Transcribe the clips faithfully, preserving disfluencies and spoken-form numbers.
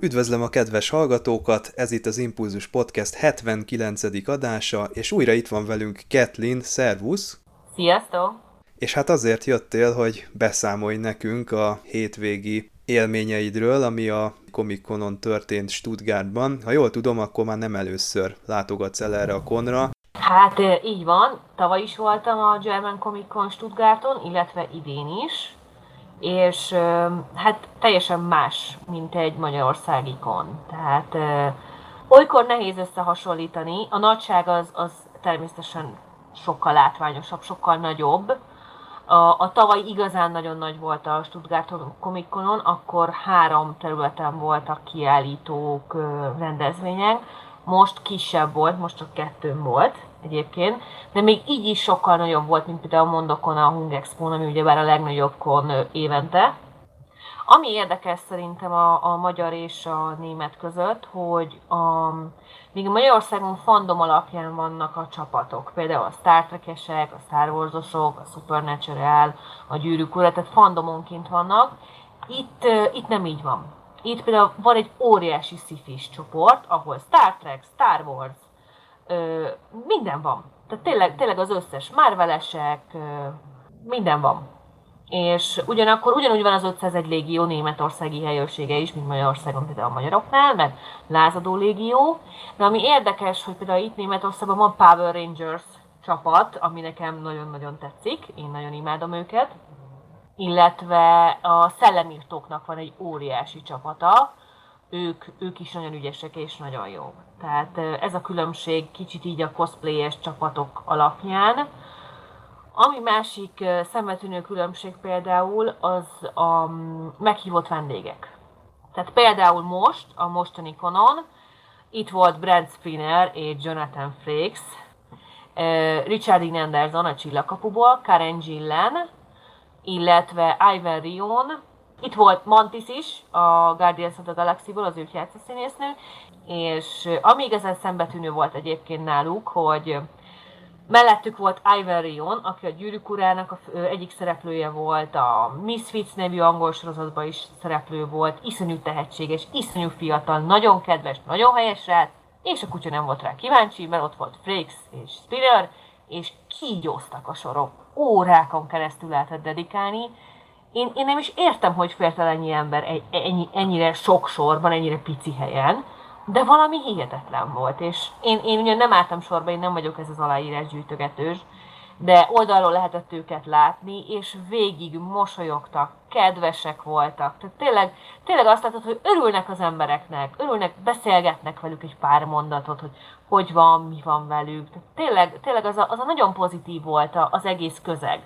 Üdvözlöm a kedves hallgatókat, ez itt az Impulzus Podcast hetvenkilencedik adása, és újra itt van velünk Kathleen, szervusz! Sziasztok! És hát azért jöttél, hogy beszámolj nekünk a hétvégi élményeidről, ami a Comic-Conon történt Stuttgartban. Ha jól tudom, akkor már nem először látogatsz el erre a konra. Hát így van, tavaly is voltam a German Comic-Con Stuttgarton, illetve idén is. És hát teljesen más, mint egy magyarországi kon. Tehát olykor nehéz összehasonlítani, a nagyság az, az természetesen sokkal látványosabb, sokkal nagyobb. A, a tavaly igazán nagyon nagy volt a Stuttgart Comic Conon, akkor három területen voltak kiállítók, rendezvények, most kisebb volt, most csak kettőn volt egyébként, de még így is sokkal nagyobb volt, mint például Mondokon a Hungexpón, ami ugyebár a legnagyobb kon évente. Ami érdekes szerintem a, a magyar és a német között, hogy a, még Magyarországon fandom alapján vannak a csapatok, például a Star Trek-esek, a Star Wars-osok, a Supernatural, a Gyűrűk Ura, tehát fandomonként vannak. Itt, itt nem így van. Itt például van egy óriási szifis csoport, ahol Star Trek, Star Wars, ö, minden van. Tehát tényleg, tényleg az összes Marvel-esek, ö, minden van. És ugyanakkor ugyanúgy van az ötszázegy légió németországi helyőrsége is, mint Magyarországon például a magyaroknál, mert lázadó légió. De ami érdekes, hogy például itt Németországban van Power Rangers csapat, ami nekem nagyon-nagyon tetszik, én nagyon imádom őket. Illetve a Szellemírtóknak van egy óriási csapata, ők, ők is nagyon ügyesek és nagyon jók. Tehát ez a különbség kicsit így a cosplayes csapatok alapján. Ami másik szembetűnő különbség például az a meghívott vendégek. Tehát például most, a mostani konon, itt volt Brent Spiner és Jonathan Frakes, Richard Dean Anderson a Csillagkapuból, Karen Gillan, illetve Ivan Rion, itt volt Mantis is, a Guardians of the Galaxy-ból, az őt játszó színésznő, és ami igazán szembetűnő volt egyébként náluk, hogy mellettük volt Ivan Rion, aki a Gyűrűk Urának egyik szereplője volt, a Misfits nevű angol sorozatban is szereplő volt, iszonyú tehetséges, iszonyú fiatal, nagyon kedves, nagyon helyes rá, és a kutya nem volt rá kíváncsi, mert ott volt Frakes és Spiller, és kígyóztak a sorok. Órákon keresztül lehetett dedikálni. Én, én nem is értem, hogy fért el ennyi ember ennyi, ennyire sok sorban, ennyire pici helyen, de valami hihetetlen volt. És én, én ugye nem álltam sorba, én nem vagyok ez az aláírásgyűjtögetős, de oldalról lehetett őket látni, és végig mosolyogtak, kedvesek voltak. Tehát tényleg, tényleg azt látod, hogy örülnek az embereknek, örülnek, beszélgetnek velük egy pár mondatot, hogy hogy van, mi van velük. Tehát tényleg, tényleg az, a, az a nagyon pozitív volt az egész közeg.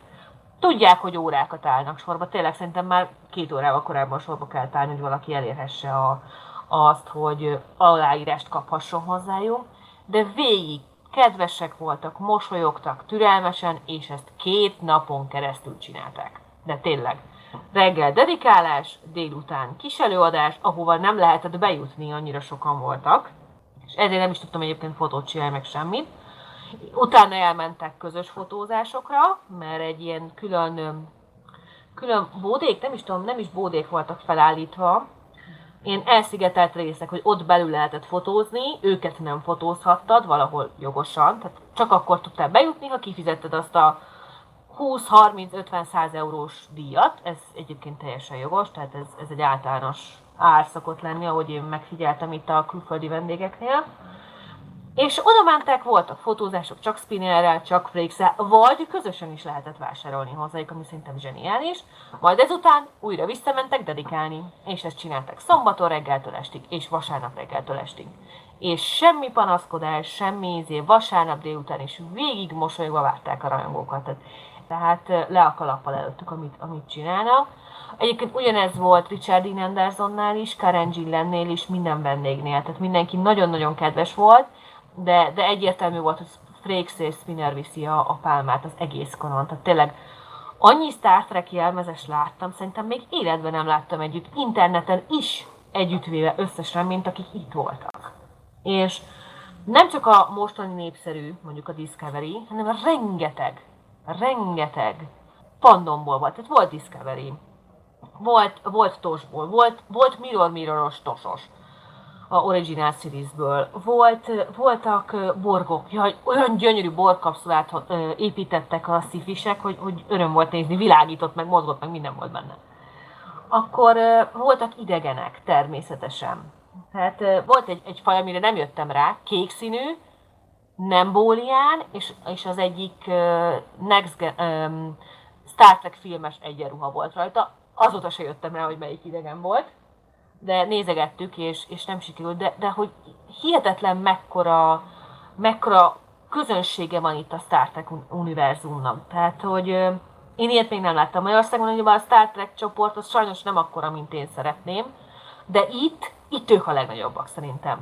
Tudják, hogy órákat állnak sorba, tényleg szerintem már két órával korábban sorba kell állni, hogy valaki elérhesse a, azt, hogy aláírást kaphasson hozzájuk, de végig kedvesek voltak, mosolyogtak türelmesen, és ezt két napon keresztül csinálták. De tényleg. Reggel dedikálás, délután kis előadás, ahova nem lehetett bejutni, annyira sokan voltak. És ezért nem is tudtam egyébként fotót csinálni, meg semmit. Utána elmentek közös fotózásokra, mert egy ilyen külön, külön bódék, nem is tudom, nem is bódék voltak felállítva, ilyen elszigetelt részek, hogy ott belül lehetett fotózni, őket nem fotózhattad valahol jogosan, tehát csak akkor tudtál bejutni, ha kifizetted azt a húsz-harminc-ötven-száz eurós díjat, ez egyébként teljesen jogos, tehát ez, ez egy általános ár szokott lenni, ahogy én megfigyeltem itt a külföldi vendégeknél. És oda mentek, voltak fotózások csak spinnerrel, csak flakes-el, vagy közösen is lehetett vásárolni hozzájuk, ami szerintem zseniális. Majd ezután újra visszamentek dedikálni, és ezt csinálták szombaton reggeltől estig, és vasárnap reggeltől estig. És semmi panaszkodás, semmi izé, vasárnap délután is végig mosolyogva várták a rajongokat. Tehát le a kalappal előttük, amit, amit csinálnak. Egyébként ugyanez volt Richard Dean Andersonnál is, Karen Gillennél is, minden vendégnél. Tehát mindenki nagyon-nagyon kedves volt, de, de egyértelmű volt, hogy Frakes és Spinner viszi a, a pálmát az egész koron. Tehát tényleg annyi Star Trek jelmezes láttam, szerintem még életben nem láttam együtt, interneten is együttvéve összesen, mint akik itt voltak. És nem csak a mostani népszerű, mondjuk a Discovery, hanem a rengeteg, rengeteg fandomból volt. Tehát volt Discovery, volt, volt tosból, volt, volt Mirror Mirroros tosos a Original Seriesből, volt, voltak borgok, jaj, olyan gyönyörű borkapszulát építettek a szifisek, hogy, hogy öröm volt nézni, világított, meg mozgott, meg minden volt benne. Akkor voltak idegenek, természetesen. Tehát volt egy, egy faj, amire nem jöttem rá, kék színű, nem bólián, és, és az egyik uh, Next Gen, um, Star Trek filmes egyenruha volt rajta. Azóta se jöttem rá, hogy melyik idegen volt, de nézegettük, és, és nem sikerült. De, de hogy hihetetlen mekkora, mekkora közönsége van itt a Star Trek univerzumnak. Tehát, hogy uh, én ilyet még nem láttam Magyarországon, hogy a Star Trek csoport az sajnos nem akkora, mint én szeretném, de itt, itt ők a legnagyobbak szerintem.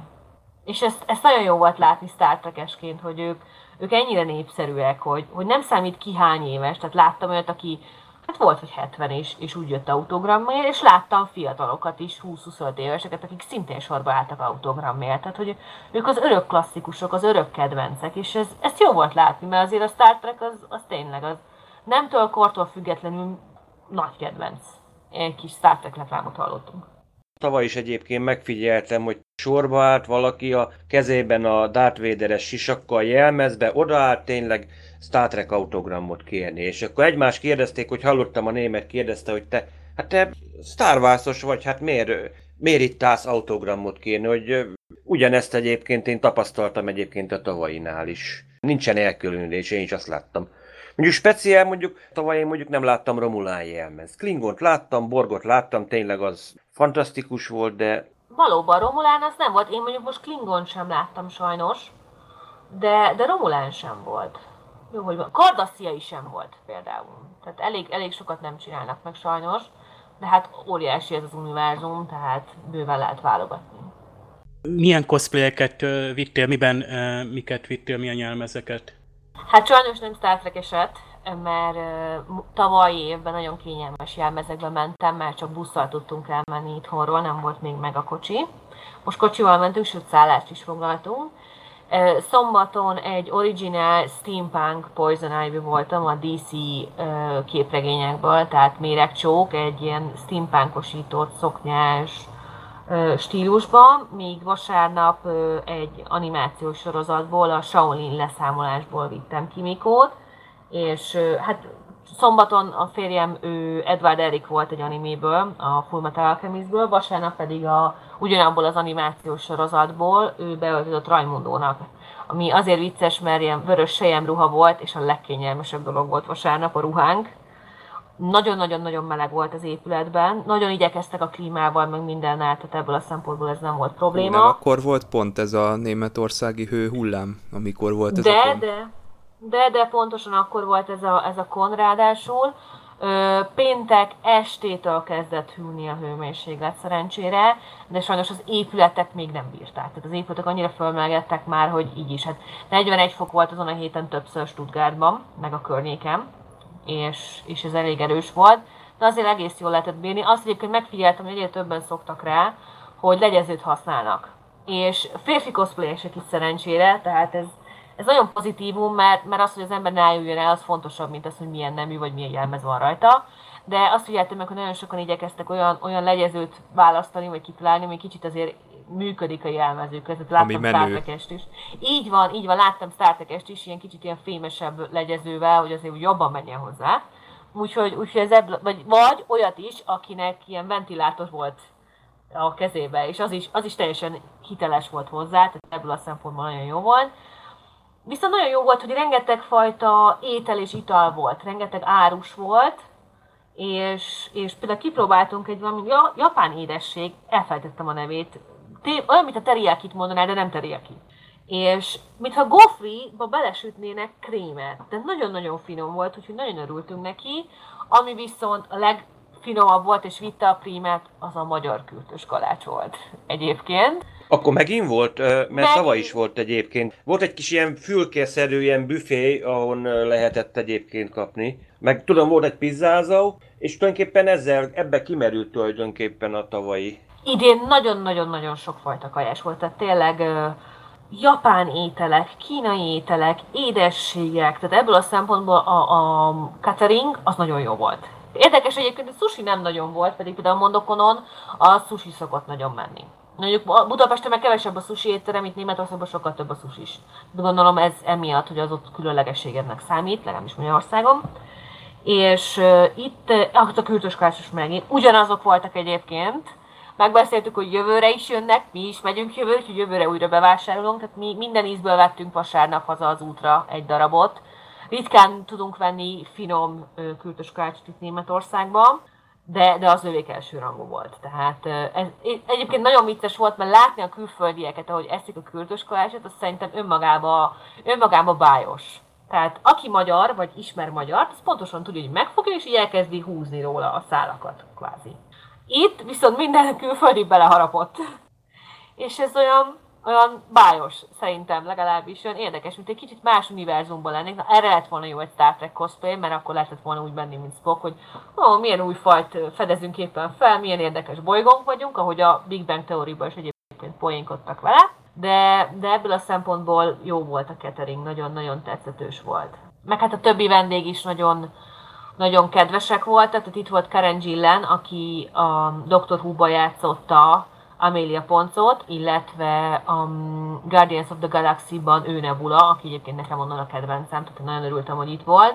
És ezt, ezt nagyon jó volt látni Star Trek-esként, hogy ők, ők ennyire népszerűek, hogy, hogy nem számít ki hány éves. Tehát láttam olyat, aki hát volt, hogy hetven és, és úgy jött autogramért, és láttam fiatalokat is, húsz-huszonöt éveseket, akik szintén sorba álltak autogramért. Tehát, hogy ők az örök klasszikusok, az örök kedvencek, és ez, ezt jó volt látni, mert azért a Star Trek az, az tényleg az nemtől kortól függetlenül nagy kedvenc. Egy kis Star Trek reklámot hallottunk. Tavaly is egyébként megfigyeltem, hogy sorba állt valaki a kezében a Darth Vader-es sisakkal jelmezbe, odaállt tényleg Star Trek autogramot kérni. És akkor egymást kérdezték, hogy hallottam, a német kérdezte, hogy te, hát te Star Wars-os vagy, hát miért, miért itt állsz autogramot kérni, hogy ugyanezt egyébként én tapasztaltam egyébként a tavainál is. Nincsen elkülönülés, én is azt láttam. Mondjuk speciál, mondjuk tavaly én mondjuk nem láttam Romulán jelmez. Klingont láttam, Borgot láttam, tényleg az fantasztikus volt, de... Valóban Romulán az nem volt, én mondjuk most Klingon sem láttam sajnos, de, de Romulán sem volt. Jó, hogy van. Kardassziai sem volt például. Tehát elég, elég sokat nem csinálnak meg sajnos, de hát óriási ez az univerzum, tehát bőven lehet válogatni. Milyen cosplayeket vittél, miben, miket vittél, milyen jelmezeket? Hát sajnos nem Star Trek-eset, mert uh, tavalyi évben nagyon kényelmes jelmezekbe mentem, mert csak busszal tudtunk elmenni itthonról, nem volt még meg a kocsi. Most kocsival mentünk, sőt szállást is foglaltunk. Uh, szombaton egy original steampunk Poison Ivy voltam a dé cé uh, képregényekből, tehát méregcsók, egy ilyen steampunkosított szoknyás uh, stílusban, míg vasárnap uh, egy animációs sorozatból, a Shaolin leszámolásból vittem Kimikót, és hát szombaton a férjem, ő Edward Eric volt egy animéből, a Fullmetal Alchemistből, vasárnap pedig a, ugyanabból az animációs sorozatból ő beöltözött Raimundónak, ami azért vicces, mert ilyen vörös selyemruha volt, és a legkényelmesebb dolog volt vasárnap a ruhánk. Nagyon-nagyon-nagyon meleg volt az épületben, nagyon igyekeztek a klímával, meg mindennel, tehát ebből a szempontból ez nem volt probléma. De akkor volt pont ez a németországi hőhullám, amikor volt ez de, a pont. De, de. De, de pontosan akkor volt ez a, ez a kon, ráadásul péntek estétől kezdett hűlni a hőmérséklet szerencsére, de sajnos az épületek még nem bírták. Tehát az épületek annyira fölmelegedtek már, hogy így is. Hát negyvenegy fok volt azon a héten többször Stuttgartban, meg a környéken, és, és ez elég erős volt, de azért egész jól lehetett bírni. Azt egyébként megfigyeltem, hogy egyre többen szoktak rá, hogy legyezőt használnak. És férfi cosplayesek is szerencsére, tehát ez Ez nagyon pozitívum, mert, mert az, hogy az ember ne álljon el, az fontosabb, mint az, hogy milyen nemű vagy milyen jelmez van rajta. De azt figyeltem meg, hogy nagyon sokan igyekeztek olyan, olyan legyezőt választani, vagy kitalálni, ami kicsit azért működik a jelmezők között. Láttam Star Trek-est is. Így van, így van, láttam Star Trek-est is, ilyen kicsit ilyen fémesebb legyezővel, hogy azért úgy jobban menjen hozzá. Úgyhogy, úgyhogy ez ebből, vagy, vagy olyat is, akinek ilyen ventilátor volt a kezébe, és az is, az is teljesen hiteles volt hozzá, tehát ebből a szempontból nagyon jó volt. Viszont nagyon jó volt, hogy rengeteg fajta étel és ital volt, rengeteg árus volt, és, és például kipróbáltunk egy valami japán édesség, elfelejtettem a nevét, olyan, mint a teriyakit mondanál, de nem teriyaki. És mintha gofriba belesütnének krémet, de nagyon-nagyon finom volt, úgyhogy nagyon örültünk neki, ami viszont a legfinomabb volt és vitte a prímet, az a magyar kürtös kalács volt egyébként. Akkor megint volt, mert megint. Tavaly is volt egyébként. Volt egy kis ilyen fülkeszerű ilyen büfé, ahon lehetett egyébként kapni. Meg tudom, volt egy pizzázó, és tulajdonképpen ezzel, ebbe kimerült tulajdonképpen a tavalyi. Idén nagyon-nagyon-nagyon sokfajta kajás volt, tehát tényleg uh, japán ételek, kínai ételek, édességek, tehát ebből a szempontból a, a catering az nagyon jó volt. Érdekes egyébként, hogy sushi nem nagyon volt, pedig például Mondokonon a sushi szokott nagyon menni. Mondjuk Budapesten meg kevesebb a sushi étterem, itt Németországban sokkal több a sushi is. De gondolom ez emiatt, hogy az ott különlegességednek számít, legalábbis Magyarországon. És uh, itt uh, a kürtös kalácsos megint, ugyanazok voltak egyébként. Megbeszéltük, hogy jövőre is jönnek, mi is megyünk jövőre, úgyhogy jövőre újra bevásárolunk, tehát mi minden ízből vettünk vasárnap haza az útra egy darabot. Ritkán tudunk venni finom kürtös kalácsot itt Németországban, de, de az lövék első rangú volt. Tehát ez, egyébként nagyon vicces volt, mert látni a külföldieket, ahogy eszik a kürtös kalácsot, az szerintem önmagában önmagába bájos. Tehát aki magyar, vagy ismer magyar, az pontosan tudja, hogy megfogja, és így elkezdi húzni róla a szálakat kvázi. Itt viszont minden külföldi beleharapott. És ez olyan, olyan bájos, szerintem legalábbis, olyan érdekes, mint egy kicsit más univerzumban lennék. Na, erre lett volna jó egy Star Trek cosplay, mert akkor lehetett volna úgy benni, mint Spock, hogy ó, milyen új fajt fedezünk éppen fel, milyen érdekes bolygónk vagyunk, ahogy a Big Bang Theory-ban is egyébként poénkodtak vele. De, de ebből a szempontból jó volt a catering, nagyon-nagyon tetszetős volt. Meg hát a többi vendég is nagyon... Nagyon kedvesek voltak, tehát itt volt Karen Gillan, aki a doktor Who-ba játszotta Amelia Poncot, illetve a Guardians of the Galaxy-ban ő Nebula, aki egyébként nekem onnan a kedvencem, tehát nagyon örültem, hogy itt volt.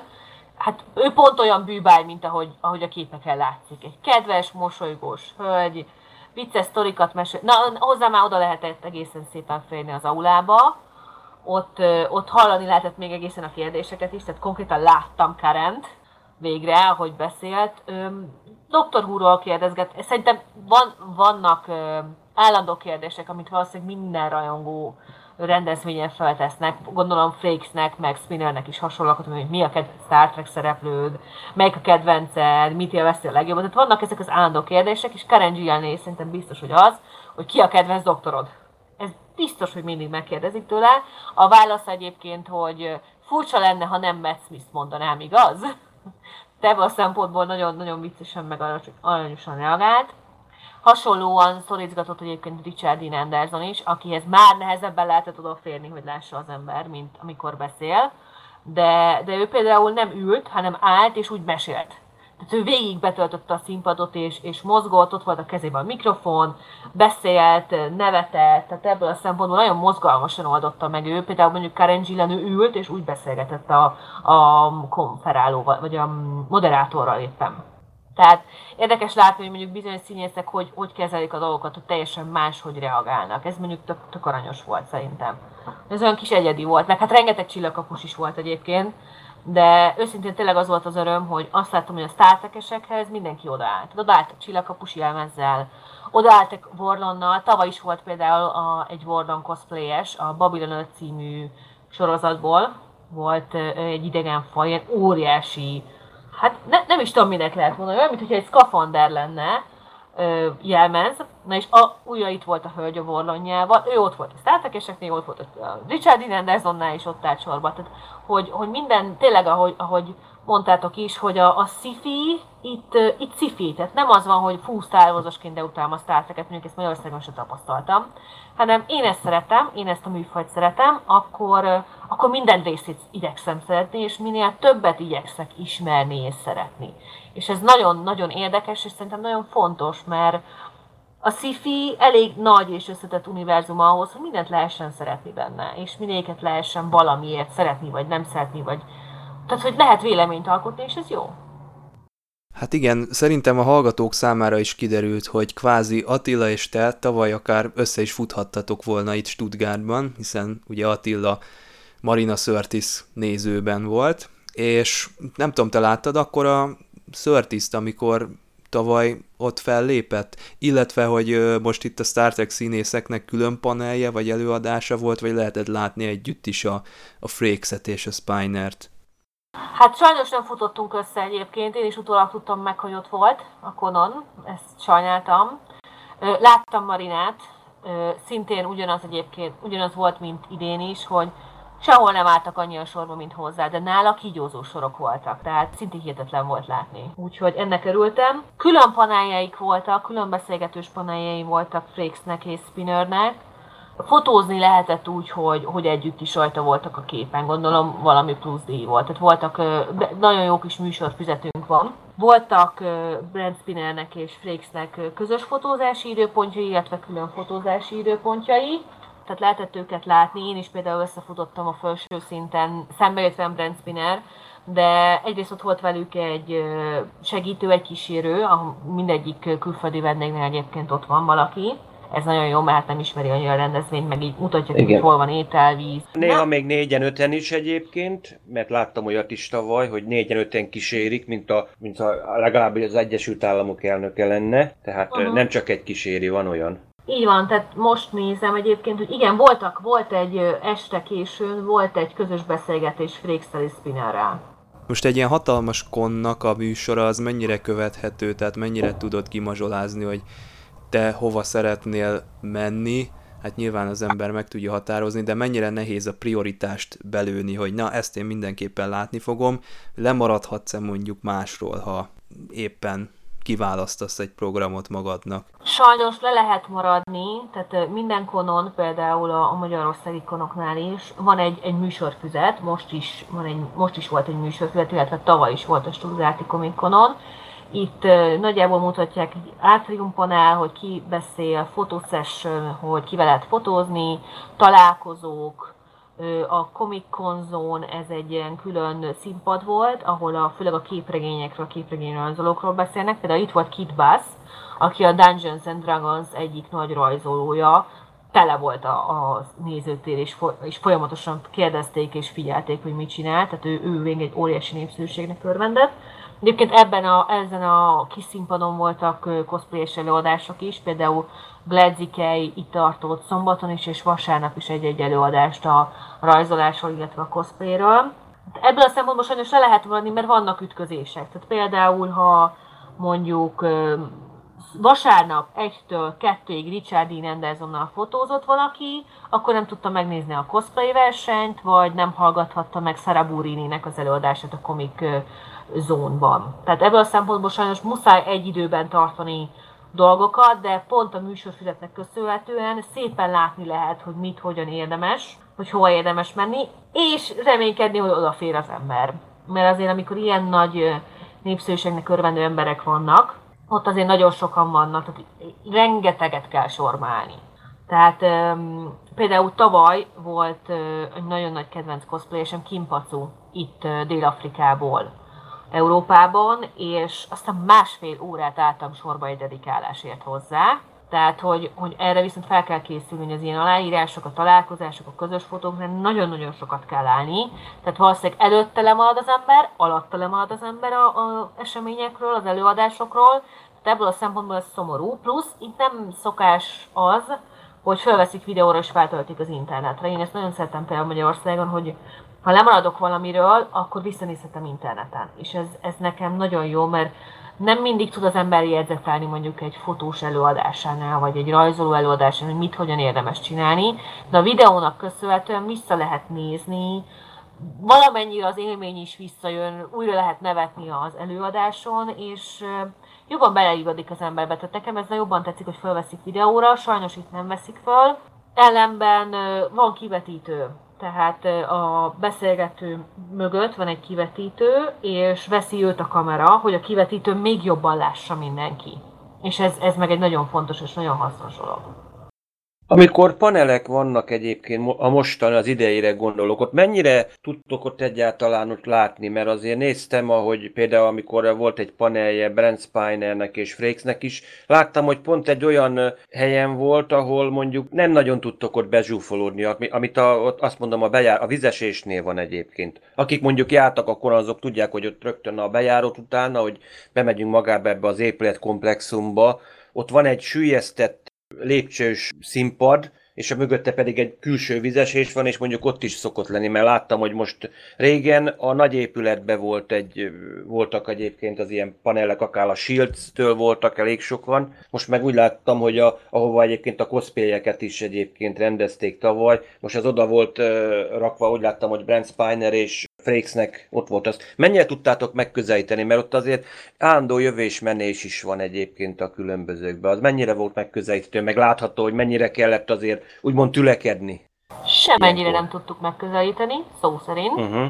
Hát ő pont olyan bűbáj, mint ahogy, ahogy a képeken látszik. Egy kedves, mosolygós hölgy, vicces sztorikat mesél. Na, hozzá már oda lehetett egészen szépen férni az aulába. Ott, ott hallani lehetett még egészen a kérdéseket is, tehát konkrétan láttam Karent. Végre, ahogy beszélt, doktor Who-ról kérdezget. Szerintem van, vannak állandó kérdések, amit valószínűleg minden rajongó rendezvényen feltesznek. Gondolom Frakesnek, meg Spinnernek is hasonlókat, hogy mi a kedvenc Star Trek szereplőd, melyik a kedvenced, mit élveztél a legjobban. Tehát vannak ezek az állandó kérdések, és Karen Gillan szerintem biztos, hogy az, hogy ki a kedvenc doktorod. Ez biztos, hogy mindig megkérdezik tőle. A válasz egyébként, hogy furcsa lenne, ha nem Matt Smith mondanám, igaz? De ebből a szempontból nagyon-nagyon viccesen meg aranyosan reagált. Hasonlóan szorítgatott egyébként Richard Dean Anderson is, akihez már nehezebben lehetett odaférni, hogy lássa az ember, mint amikor beszél. De, de ő például nem ült, hanem állt és úgy mesélt. Tehát ő végig betöltötte a színpadot és, és mozgott, ott volt a kezében a mikrofon, beszélt, nevetett, tehát ebből a szempontból nagyon mozgalmasan oldotta meg ő. Például mondjuk Karen Gillan ő ült és úgy beszélgetett a, a konferálóval, vagy a moderátorral éppen. Tehát érdekes látni, hogy mondjuk bizonyos színészek, hogy hogy kezelik a dolgokat, hogy teljesen máshogy reagálnak. Ez mondjuk tök, tök aranyos volt szerintem. Ez olyan kis egyedi volt, meg hát rengeteg csillagkapus is volt egyébként. De őszintén tényleg az volt az öröm, hogy azt láttam, hogy a Star Trek-esekhez mindenki odaállt. Odaállt a csillagkapus jelmezzel, odaálltak Vorlonnal, tavaly is volt például a, egy Vorlon cosplayes, a Babylon öt című sorozatból volt egy idegen faj, ilyen óriási, hát ne, nem is tudom minek lehet mondani, olyan, mint hogyha egy szkafander lenne jelmez. Na és a, újra itt volt a hölgy a Vorlonjával, ő ott volt a Star Trek-eseknél, ott volt a Richard Dean Andersonnál is ott állt sorba. Tehát, Hogy, hogy minden, tényleg ahogy, ahogy mondtátok is, hogy a, a sci-fi, itt, itt sci-fi, tehát nem az van, hogy fú, sztárvozosként, de utálom a Star Trek-et, mondjuk ezt Magyarországon sem tapasztaltam, hanem én ezt szeretem, én ezt a műfajt szeretem, akkor, akkor minden részét igyekszem szeretni, és minél többet igyekszek ismerni és szeretni. És ez nagyon-nagyon érdekes, és szerintem nagyon fontos, mert a sci-fi elég nagy és összetett univerzum ahhoz, hogy mindent lehessen szeretni benne, és mindegyiket lehessen valamiért szeretni, vagy nem szeretni, vagy... Tehát, hogy lehet véleményt alkotni, és ez jó. Hát igen, szerintem a hallgatók számára is kiderült, hogy kvázi Attila és te tavaly akár össze is futhattatok volna itt Stuttgartban, hiszen ugye Attila Marina Sörtis nézőben volt, és nem tudom, te láttad akkor a Sörtist, amikor tavaly ott fellépett, illetve hogy most itt a Star Trek színészeknek külön panelje vagy előadása volt, vagy lehetett látni együtt is a, a Frakes-et és a Spinert? Hát sajnos nem futottunk össze egyébként, én is utólag tudtam meg, hogy ott volt a Conon, ezt sajnáltam. Láttam Marinát, szintén ugyanaz egyébként, ugyanaz volt, mint idén is, hogy sehol nem álltak annyian sorba, mint hozzá, de nála kígyózó sorok voltak, tehát szintén hihetetlen volt látni. Úgyhogy ennek örültem. Külön paneljeik voltak, külön beszélgetős paneljei voltak Frakesnek és Spinernek. Fotózni lehetett úgy, hogy, hogy együtt is rajta voltak a képen, gondolom valami plusz díj volt. Tehát voltak, nagyon jó kis műsorfüzetünk van. Voltak Brent Spinernek és Frakesnek közös fotózási időpontjai, illetve külön fotózási időpontjai. Tehát lehetett őket látni, én is például összefutottam a felső szinten, szembejöttem Brent Spiner, de egyrészt ott volt velük egy segítő, egy kísérő, mindegyik külföldi vendégnél egyébként ott van valaki. Ez nagyon jó, mert nem ismeri annyira a rendezvényt, meg így mutatja, hogy hol van ételvíz. Néha Na? még négyen, öten is egyébként, mert láttam olyat is tavaly, hogy négyen, öten kísérik, mint a, mint a legalább az Egyesült Államok elnöke lenne, tehát uh-huh. nem csak egy kíséri, van olyan. Így van, tehát most nézem egyébként, hogy igen, voltak, volt egy este későn, volt egy közös beszélgetés Frakes-tel és Spinerrel. Most egy ilyen hatalmas konnak a műsora, az mennyire követhető, tehát mennyire tudod kimazsolázni, hogy te hova szeretnél menni, hát nyilván az ember meg tudja határozni, de mennyire nehéz a prioritást belőni, hogy na, ezt én mindenképpen látni fogom, lemaradhatsz-e mondjuk másról, ha éppen kiválasztasz egy programot magadnak? Sajnos le lehet maradni, tehát minden konon, például a magyarországi konoknál is van egy, egy műsorfüzet, most is, van egy, most is volt egy műsorfüzet, illetve tavaly is volt a Stuttgarti Comic Conon. Itt uh, nagyjából mutatják egy átriumpanál, hogy ki beszél, fotosession, hogy kivel lehet fotózni, találkozók, uh, a Comic Con Zone, ez egy ilyen külön színpad volt, ahol a, főleg a képregényekről, a képregényrajzolókról beszélnek. Például itt volt Kit Buss, aki a Dungeons and Dragons egyik nagy rajzolója, tele volt a, a nézőtér, és, for, és folyamatosan kérdezték és figyelték, hogy mit csinál, tehát ő, ő végig egy óriási népszerűségnek örvendett. Egyébként ebben a, ezen a kis színpadon voltak cosplayes előadások is, például Gledzikei itt tartott szombaton is, és vasárnap is egy-egy előadást a rajzolásról, illetve a cosplayről. Ebből a szempontból sajnos le lehet maradni, mert vannak ütközések. Tehát például, ha mondjuk vasárnap egytől kettőig Richard Dean Andersonnal fotózott valaki, akkor nem tudta megnézni a cosplay versenyt, vagy nem hallgathatta meg Sara Burininek az előadását a Comic Zónban. Tehát ebből a szempontból sajnos muszáj egy időben tartani dolgokat, de pont a műsorfüzetnek köszönhetően szépen látni lehet, hogy mit, hogyan érdemes, hogy hova érdemes menni, és reménykedni, hogy odafér az ember. Mert azért, amikor ilyen nagy népszerűségnek örvendő emberek vannak, ott azért nagyon sokan vannak, tehát rengeteget kell sormálni. Tehát um, például tavaly volt uh, egy nagyon nagy kedvenc cosplayesem, Kim Pacu, itt uh, Dél-Afrikából, Európában, és aztán másfél órát álltam sorba egy dedikálásért hozzá. Tehát, hogy, hogy erre viszont fel kell készülni, az ilyen aláírások, a találkozások, a közös fotóknál nagyon-nagyon sokat kell állni. Tehát valószínűleg előtte lemarad az ember, alatta lemarad az ember az eseményekről, az előadásokról. Tehát ebből a szempontból ez szomorú. Plusz itt nem szokás az, hogy felveszik videóra és feltöltik az internetre. Én ezt nagyon szeretem például Magyarországon, hogy ha lemaradok valamiről, akkor visszanézhetem interneten. És ez, ez nekem nagyon jó, mert nem mindig tud az ember jegyzetelni mondjuk egy fotós előadásánál, vagy egy rajzoló előadásánál, hogy mit, hogyan érdemes csinálni, de a videónak köszönhetően vissza lehet nézni, valamennyire az élmény is visszajön, újra lehet nevetni az előadáson, és jobban beleigadik az emberbe. Tehát nekem ez jobban tetszik, hogy felveszik videóra, sajnos itt nem veszik föl. Ellenben van kivetítő. Tehát a beszélgető mögött van egy kivetítő, és veszi őt a kamera, hogy a kivetítő még jobban lássa mindenki. És ez, ez meg egy nagyon fontos és nagyon hasznos dolog. Amikor panelek vannak egyébként, a mostan az idejére gondolok, ott mennyire tudtok ott egyáltalán ott látni? Mert azért néztem, ahogy például amikor volt egy panelje Brent Spinernek és Frakesnek is, láttam, hogy pont egy olyan helyen volt, ahol mondjuk nem nagyon tudtok ott bezsúfolódni, amit a, ott azt mondom a, bejár, a vízesésnél van egyébként. Akik mondjuk jártak, akkor azok tudják, hogy ott rögtön a bejárót utána, hogy bemegyünk magába ebbe az épületkomplexumba, ott van egy süllyesztett lépcsős színpad, és a mögötte pedig egy külső vízesés van, és mondjuk ott is szokott lenni, mert láttam, hogy most régen a nagy épületben volt egy, voltak egyébként az ilyen panellek, akár a Shields-től voltak, elég sokan. Most meg úgy láttam, hogy a, ahova egyébként a cosplayeket is egyébként rendezték tavaly, most az oda volt uh, rakva, úgy láttam, hogy Brent Spiner és Frakesnek ott volt az. Mennyire tudtátok megközelíteni, mert ott azért állandó jövés-menés is van egyébként a különbözőkben. Az mennyire volt megközelítő, meg látható, hogy mennyire kellett azért úgymond tülekedni? Semennyire nem tudtuk megközelíteni, szó szerint. Uh-huh.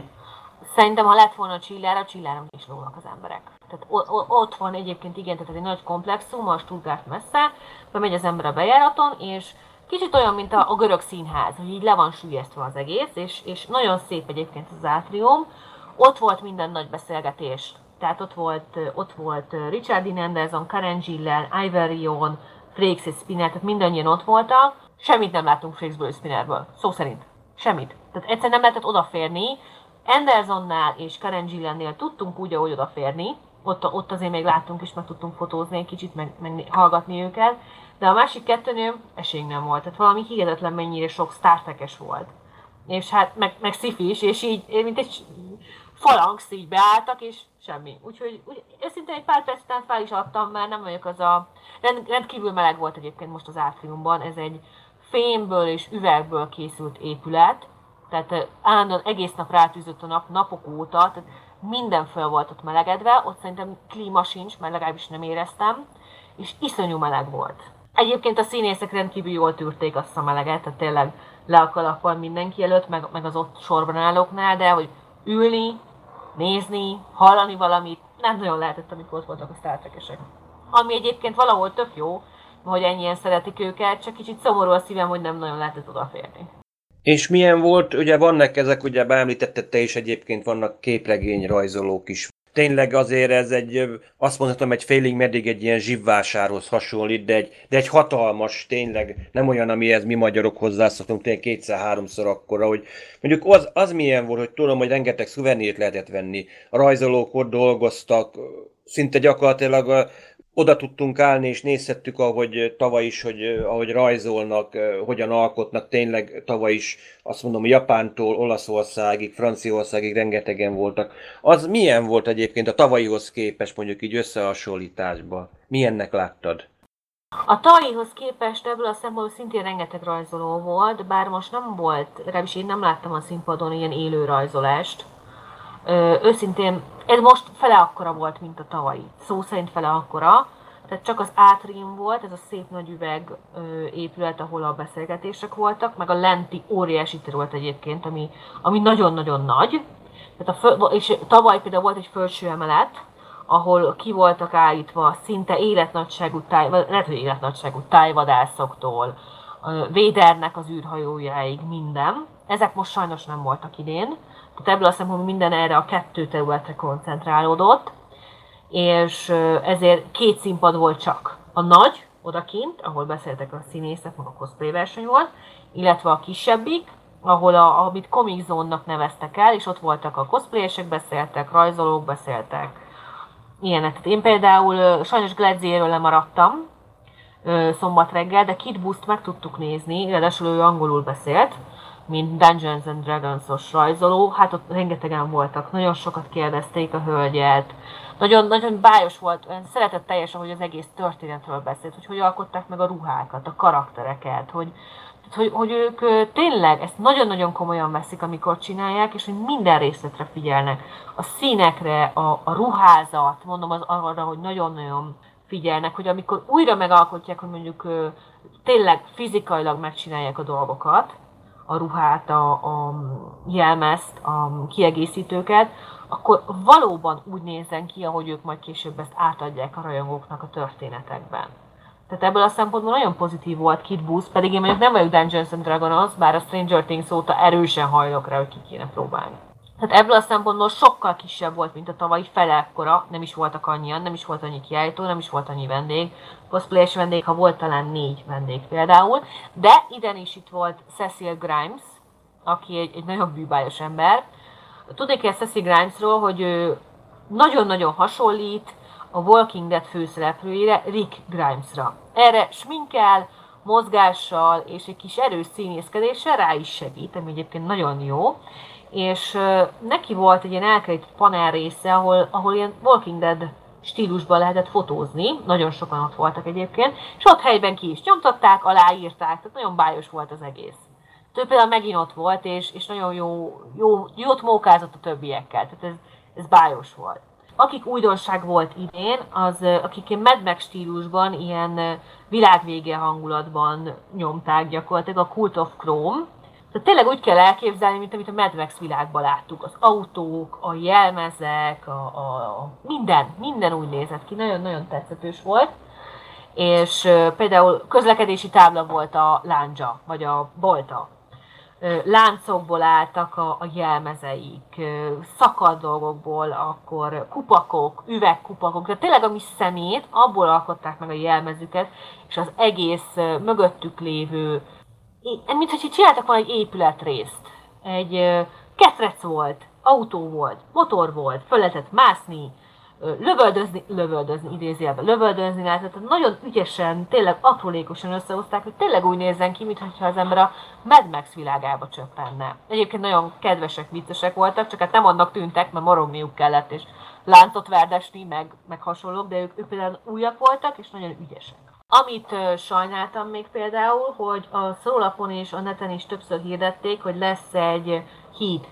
Szerintem, ha lett volna a csillára, a csillára is lógnak az emberek. Tehát o- o- ott van egyébként, igen, tehát egy nagy komplexum, a Stuttgart messze, bemegy az ember a bejáraton, és kicsit olyan, mint a, a görög színház, hogy így le van süllyesztve az egész, és, és nagyon szép egyébként az átrium. Ott volt minden nagy beszélgetés, tehát ott volt, ott volt Richard Dean Anderson, Karen Gillan, Ivan Rion, Frakes és Spiner, tehát mindannyian ott voltak. Semmit nem láttunk Frakesből és Spinerből, szó szerint. Semmit. Tehát egyszerűen nem lehetett odaférni. Andersonnál és Karen Gillannél tudtunk úgy, ahogy odaférni. Ott, ott azért még láttunk és meg tudtunk fotózni egy kicsit, meg, meg hallgatni őket. De a másik kettőnőm esélyünk nem volt, tehát valami hihetetlen mennyire sok Star Trek-es volt. És hát, meg, meg sci-fi is, és így, mint egy falanx, így beálltak, és semmi. Úgyhogy úgy, őszintén egy pár perc után fel is adtam, mert nem vagyok az a... Rend, rendkívül meleg volt egyébként most az átriumban, ez egy fémből és üvegből készült épület, tehát állandóan egész nap rátűzött a nap, napok óta, tehát minden föl volt ott melegedve, ott szerintem klíma sincs, mert legalábbis nem éreztem, és iszonyú meleg volt. Egyébként a színészek rendkívül jól tűrték azt a meleget, tehát tényleg le a kalappal mindenki előtt, meg, meg az ott sorban állóknál, de hogy ülni, nézni, hallani valamit, nem nagyon lehetett, amikor ott voltak a Star Trek-esek. Ami egyébként valahol tök jó, hogy ennyien szeretik őket, csak kicsit szomorú a szívem, hogy nem nagyon lehetett odaférni. És milyen volt, ugye vannak ezek, ugye beemlítetted te is egyébként, vannak képregényrajzolók is. Tényleg azért ez egy, azt mondhatom, egy félig meddig egy ilyen zsivvásárhoz hasonlít, de egy, de egy hatalmas, tényleg nem olyan, amihez mi magyarok hozzászoktunk, tényleg kétszer-háromszor akkora, hogy mondjuk az, az milyen volt, hogy tudom, hogy rengeteg szuvenírt lehetett venni. A rajzolók ott dolgoztak, szinte gyakorlatilag oda tudtunk állni, és nézhettük, ahogy tavaly is, hogy ahogy rajzolnak, hogyan alkotnak, tényleg tavaly is, azt mondom, hogy Japántól Olaszországig, Franciaországig rengetegen voltak. Az milyen volt egyébként a tavalyihoz képest, mondjuk így összehasonlításban? Milyennek láttad? A tavalyihoz képest ebből a szempontból szintén rengeteg rajzoló volt, bár most nem volt, legalábbis én nem láttam a színpadon ilyen élő rajzolást. Ö, őszintén, ez most fele akkora volt, mint a tavalyi. Szó szerint fele akkora. Tehát csak az átrium volt, ez a szép nagy üveg ö, épület, ahol a beszélgetések voltak, meg a lenti óriási terület egyébként, ami, ami nagyon-nagyon nagy. Tehát a föl, és tavaly például volt egy felső emelet, ahol ki voltak állítva szinte életnagyságú, táj, lehet, hogy életnagyságú tájvadászoktól, Védernek az űrhajójáig minden. Ezek most sajnos nem voltak idén. Tehát ebből azt hiszem, hogy minden erre a kettő területre koncentrálódott, és ezért két színpad volt csak. A nagy, odakint, ahol beszéltek a színészek, maga a cosplay verseny volt, illetve a kisebbik, ahol a, amit Comic Zone-nak neveztek el, és ott voltak a cosplayesek, beszéltek, rajzolók beszéltek, ilyenek. Tehát én például sajnos Gledzéről lemaradtam szombat reggel, de Kid Boost meg tudtuk nézni, ráadásul ő angolul beszélt, mint Dungeons and Dragons-os rajzoló, hát ott rengetegen voltak, nagyon sokat kérdezték a hölgyet, nagyon, nagyon bájos volt, szeretett teljesen, hogy az egész történetről beszélt, hogy hogy alkották meg a ruhákat, a karaktereket, hogy, hogy, hogy ők tényleg ezt nagyon-nagyon komolyan veszik, amikor csinálják, és hogy minden részletre figyelnek, a színekre, a, a ruházat, mondom az arra, hogy nagyon-nagyon figyelnek, hogy amikor újra megalkotják, hogy mondjuk tényleg fizikailag megcsinálják a dolgokat, a ruhát, a, a jelmezt, a kiegészítőket, akkor valóban úgy nézzen ki, ahogy ők majd később ezt átadják a rajongóknak a történetekben. Tehát ebből a szempontból nagyon pozitív volt Kid Booth, pedig én mondjuk nem vagyok Dungeons and Dragons, bár a Stranger Things óta erősen hajlok rá, hogy ki kéne próbálni. Tehát ebből a szempontból sokkal kisebb volt, mint a tavalyi felekkora, nem is voltak annyian, nem is volt annyi kiállító, nem is volt annyi vendég. Cosplayes vendég, ha volt talán négy vendég például, de idén is itt volt Cecil Grimes, aki egy, egy nagyon bűbályos ember. Tudni kell Cecil Grimesról, hogy ő nagyon-nagyon hasonlít a Walking Dead főszereplőjére, Rick Grimesra. Erre sminkkel, mozgással és egy kis erős színészkedéssel rá is segít, ami egyébként nagyon jó. És neki volt egy ilyen elkerített panel része, ahol, ahol ilyen Walking Dead stílusban lehetett fotózni, nagyon sokan ott voltak egyébként, és ott helyben ki is nyomtatták, aláírták, tehát nagyon bájos volt az egész. Több például megint ott volt, és, és nagyon jó, jó, jót mókázott a többiekkel, tehát ez, ez bájos volt. Akik újdonság volt idén, az akik ilyen Mad Max stílusban, ilyen világvége hangulatban nyomták gyakorlatilag a Cult of Chrome. Tehát tényleg úgy kell elképzelni, mint amit a Mad Max világban láttuk. Az autók, a jelmezek, a, a minden, minden úgy nézett ki, nagyon-nagyon tetszetős volt. És például közlekedési tábla volt a lándzsa, vagy a bolta. Láncokból álltak a, a jelmezeik, szakadt dolgokból, akkor kupakok, üvegkupakok, de tényleg ami szemét, abból alkották meg a jelmezüket, és az egész mögöttük lévő, mint hogyha csináltak volna egy épületrészt. Egy ketrec volt, autó volt, motor volt, föl lehetett mászni, lövöldözni, lövöldözni, idézőjelben lövöldözni, tehát nagyon ügyesen, tényleg aprólékosan összehozták, hogy tényleg úgy nézzen ki, mintha az ember a Mad Max világába csöppenne. Egyébként nagyon kedvesek, viccesek voltak, csak hát nem annak tűntek, mert morogniuk kellett, és láncot verdesni, meg, meg hasonlók, de ők, ők például újak voltak, és nagyon ügyesek. Amit sajnáltam még például, hogy a szólapon és a neten is többször hirdették, hogy lesz egy híd.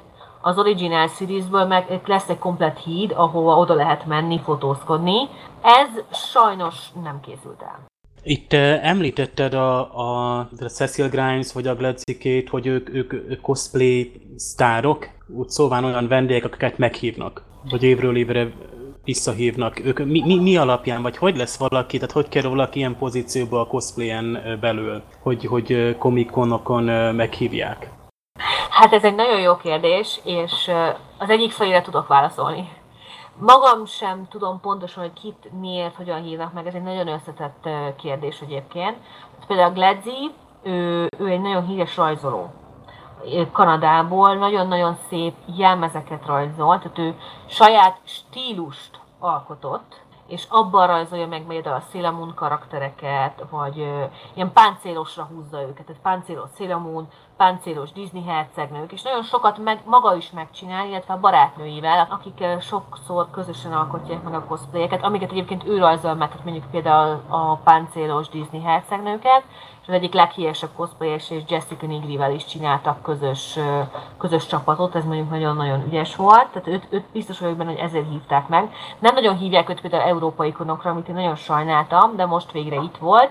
Az Original Seriesből meg lesz egy komplett híd, ahova oda lehet menni, fotózkodni. Ez sajnos nem készült el. Itt eh, említetted a, a, a Cecil Grimes vagy a Gladzikét, hogy ők, ők, ők cosplay sztárok, úgy szóval olyan vendégek, akiket meghívnak, vagy évről évre visszahívnak. Ők mi, mi, mi alapján, vagy hogy lesz valaki, tehát hogy kerül valaki ilyen pozícióba a cosplayen belül, hogy, hogy komikonokon meghívják? Hát ez egy nagyon jó kérdés, és az egyik felére tudok válaszolni. Magam sem tudom pontosan, hogy kit, miért, hogyan hívnak meg, ez egy nagyon összetett kérdés egyébként. Például a Gladzi, ő, ő egy nagyon híres rajzoló. Kanadából nagyon-nagyon szép jelmezeket rajzolt, tehát ő saját stílust alkotott, és abban rajzolja meg például a Sailor Moon karaktereket, vagy ö, ilyen páncélosra húzza őket, tehát páncélos Sailor Moon, páncélos Disney hercegnők, és nagyon sokat meg, maga is megcsinál, illetve a barátnőivel, akik sokszor közösen alkotják meg a cosplayeket, amiket egyébként ő rajzol meg, tehát mondjuk például a páncélos Disney hercegnőket, és az egyik leghíresebb cosplayes és Jessica Nigrivel is csináltak közös, közös csapatot, ez mondjuk nagyon-nagyon ügyes volt, tehát őt, őt biztos vagyok benne, hogy ezért hívták meg. Nem nagyon hívják őt például európai ikonokra, amit én nagyon sajnáltam, de most végre itt volt,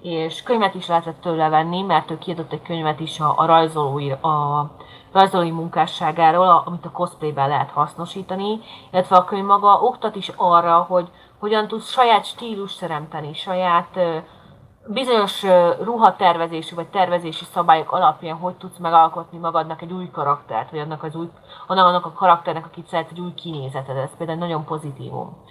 és könyvet is lehetett tőle venni, mert ő kiadott egy könyvet is a, a, rajzolói, a rajzolói munkásságáról, a, amit a cosplayben lehet hasznosítani, illetve a könyv maga oktat is arra, hogy hogyan tudsz saját stílust teremteni, saját bizonyos ruhatervezési vagy tervezési szabályok alapján, hogy tudsz megalkotni magadnak egy új karaktert, vagy annak az új, annak a karakternek, akit szeret, egy új kinézeted, ez például nagyon pozitívum.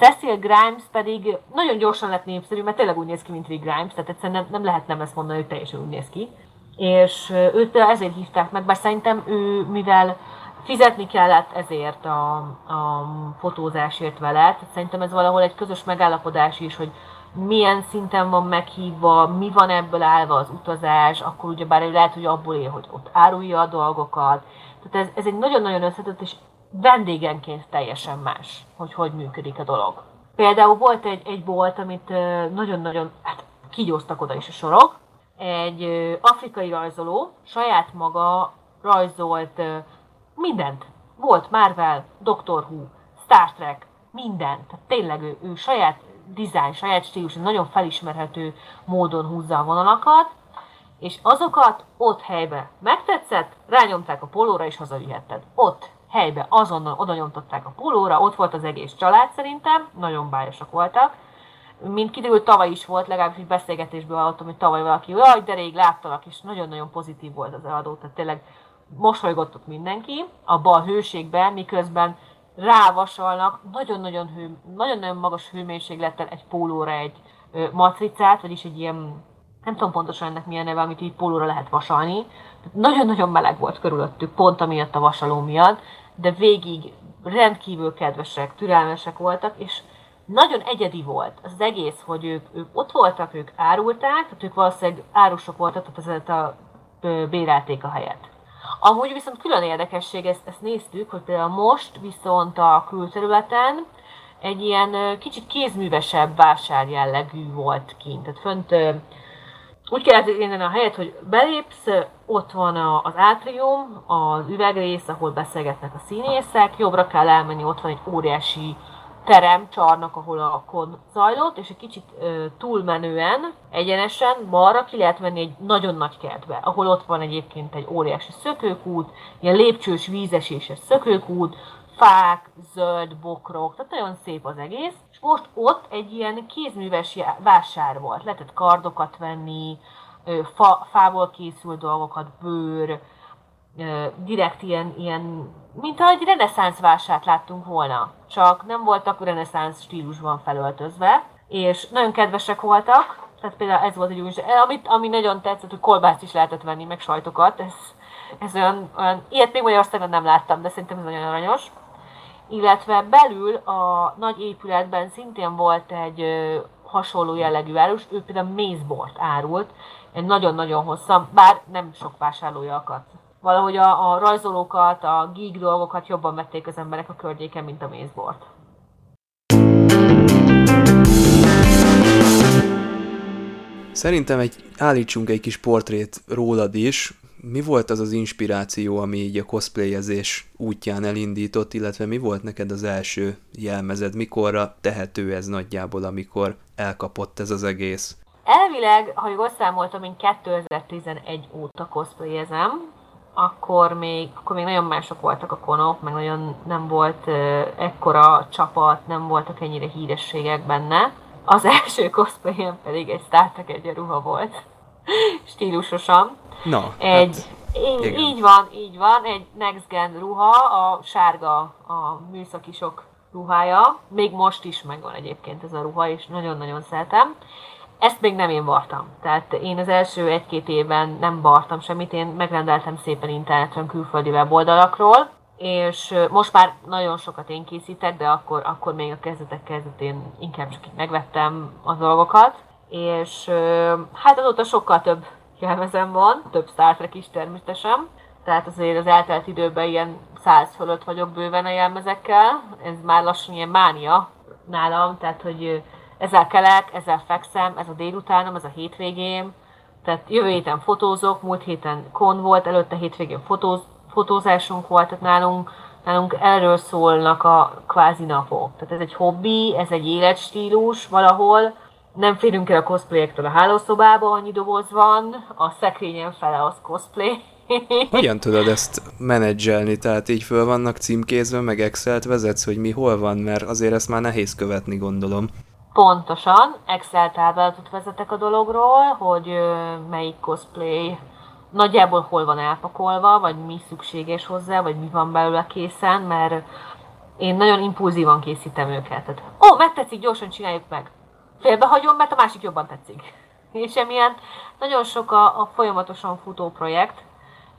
Cecil Grimes pedig nagyon gyorsan lett népszerű, mert tényleg úgy néz ki, mint Rick Grimes, tehát egyszerűen nem, nem lehet nem ezt mondani, hogy teljesen úgy néz ki. És őt ezért hívták meg, bár szerintem ő, mivel fizetni kellett ezért a, a fotózásért vele, szerintem ez valahol egy közös megállapodás is, hogy milyen szinten van meghívva, mi van ebből állva az utazás, akkor ugyebár lehet, hogy abból él, hogy ott árulja a dolgokat. Tehát ez, ez egy nagyon-nagyon összetett, és vendégenként teljesen más, hogy hogy működik a dolog. Például volt egy, egy bolt, amit nagyon-nagyon, hát kigyóztak oda is a sorok, egy afrikai rajzoló saját maga rajzolt mindent. Volt Marvel, Doctor Who, Star Trek, mindent. Tehát tényleg ő, ő saját dizájn, saját stílus, nagyon felismerhető módon húzza a vonalakat, és azokat ott helybe megtetszett, rányomták a pólóra és hazavihetted. Ott helybe azonnal oda nyomtatták a pólóra, ott volt az egész család szerintem, nagyon bájosak voltak, mint kiderült, tavaly is volt, legalábbis egy beszélgetésből hallottam, hogy tavaly valaki, hogy de rég láttalak, és nagyon-nagyon pozitív volt az eladó, tehát tényleg mosolygott ott mindenki abban a hőségben, miközben rávasalnak nagyon-nagyon, hő, nagyon-nagyon magas hőmérséklettel egy pólóra egy ö, matricát, vagyis egy ilyen, nem tudom pontosan ennek milyen neve, amit így pólóra lehet vasalni. Nagyon-nagyon meleg volt körülöttük, pont amiatt a vasaló miatt, de végig rendkívül kedvesek, türelmesek voltak, és nagyon egyedi volt az egész, hogy ők, ők ott voltak, ők árulták, tehát ők valószínűleg árusok voltak, tehát ezért a, ö, bérelték a helyet. Amúgy viszont külön érdekesség, ezt, ezt néztük, hogy például most viszont a külterületen egy ilyen kicsit kézművesebb vásár jellegű volt kint. Tehát fönt úgy kellett érteni a helyet, hogy belépsz, ott van az átrium, az üvegrész, ahol beszélgetnek a színészek, jobbra kell elmenni, ott van egy óriási terem, csarnok, ahol a kon zajlott, és egy kicsit ö, túlmenően, egyenesen balra ki lehet menni egy nagyon nagy kertbe, ahol ott van egyébként egy óriási szökőkút, ilyen lépcsős, vízeséses szökőkút, fák, zöld, bokrok, tehát nagyon szép az egész. És most ott egy ilyen kézműves vásár volt, lehetett kardokat venni, ö, fa, fából készült dolgokat, bőr, ö, direkt ilyen, ilyen mint ahogy reneszánsz vásárt láttunk volna, csak nem voltak reneszánsz stílusban felöltözve, és nagyon kedvesek voltak, tehát például ez volt egy új, amit, ami nagyon tetszett, hogy kolbászt is lehetett venni, meg sajtokat, ez, ez olyan, olyan, ilyet még Magyarországon nem láttam, de szerintem ez nagyon aranyos. Illetve belül a nagy épületben szintén volt egy ö, hasonló jellegű árus, ő például mézbort árult, nagyon-nagyon hosszan, bár nem sok vásárlója akadt. Valahogy a, a rajzolókat, a geek dolgokat jobban vették az emberek a környéken, mint a mézbort. Szerintem egy, állítsunk egy kis portrét rólad is. Mi volt az az inspiráció, ami így a cosplayezés útján elindított, illetve mi volt neked az első jelmezed? Mikorra tehető ez nagyjából, amikor elkapott ez az egész? Elvileg, ha jól számoltam, én kétezer-tizenegy óta cosplayezem. Akkor még, akkor még nagyon mások voltak a konok, meg nagyon nem volt ekkora csapat, nem voltak ennyire hírességek benne. Az első cosplayem pedig egy Star Trek egyenruha volt, stílusosan. Na, egy, hát, így, így van, így van, egy Next Gen ruha, a sárga, a műszakisok ruhája. Még most is megvan egyébként ez a ruha, és nagyon-nagyon szeretem. Ezt még nem én vartam. Tehát én az első egy-két évben nem vartam semmit, én megrendeltem szépen interneten külföldi weboldalakról, és most már nagyon sokat én készítek, de akkor, akkor még a kezdetek kezdetén inkább csak így megvettem a dolgokat, és hát azóta sokkal több jelmezem van, több Star Trek is természetesen, tehát azért az eltelt időben ilyen száz fölött vagyok bőven a jelmezekkel, ez már lassan ilyen mánia nálam, tehát hogy ezzel kelek, ezzel fekszem, ez a délutánom, ez a hétvégém. Tehát jövő héten fotózok, múlt héten kon volt, előtte hétvégén fotóz, fotózásunk volt, tehát nálunk, nálunk erről szólnak a kvázi napok. Tehát ez egy hobbi, ez egy életstílus valahol. Nem férünk el a cosplayektől a hálószobába, annyi doboz van, a szekrényen fele az cosplay. Hogyan tudod ezt menedzselni? Tehát így föl vannak címkézve, meg Excelt vezetsz, hogy mi hol van, mert azért ezt már nehéz követni, gondolom. Pontosan, Excel táblázatot vezetek a dologról, hogy melyik cosplay nagyjából hol van elpakolva, vagy mi szükséges hozzá, vagy mi van belőle készen, mert én nagyon impulzívan készítem őket. Tehát, ó, oh, megtetszik, gyorsan csináljuk meg. Félbehagyom, mert a másik jobban tetszik. És emiatt nagyon sok a, a folyamatosan futó projekt,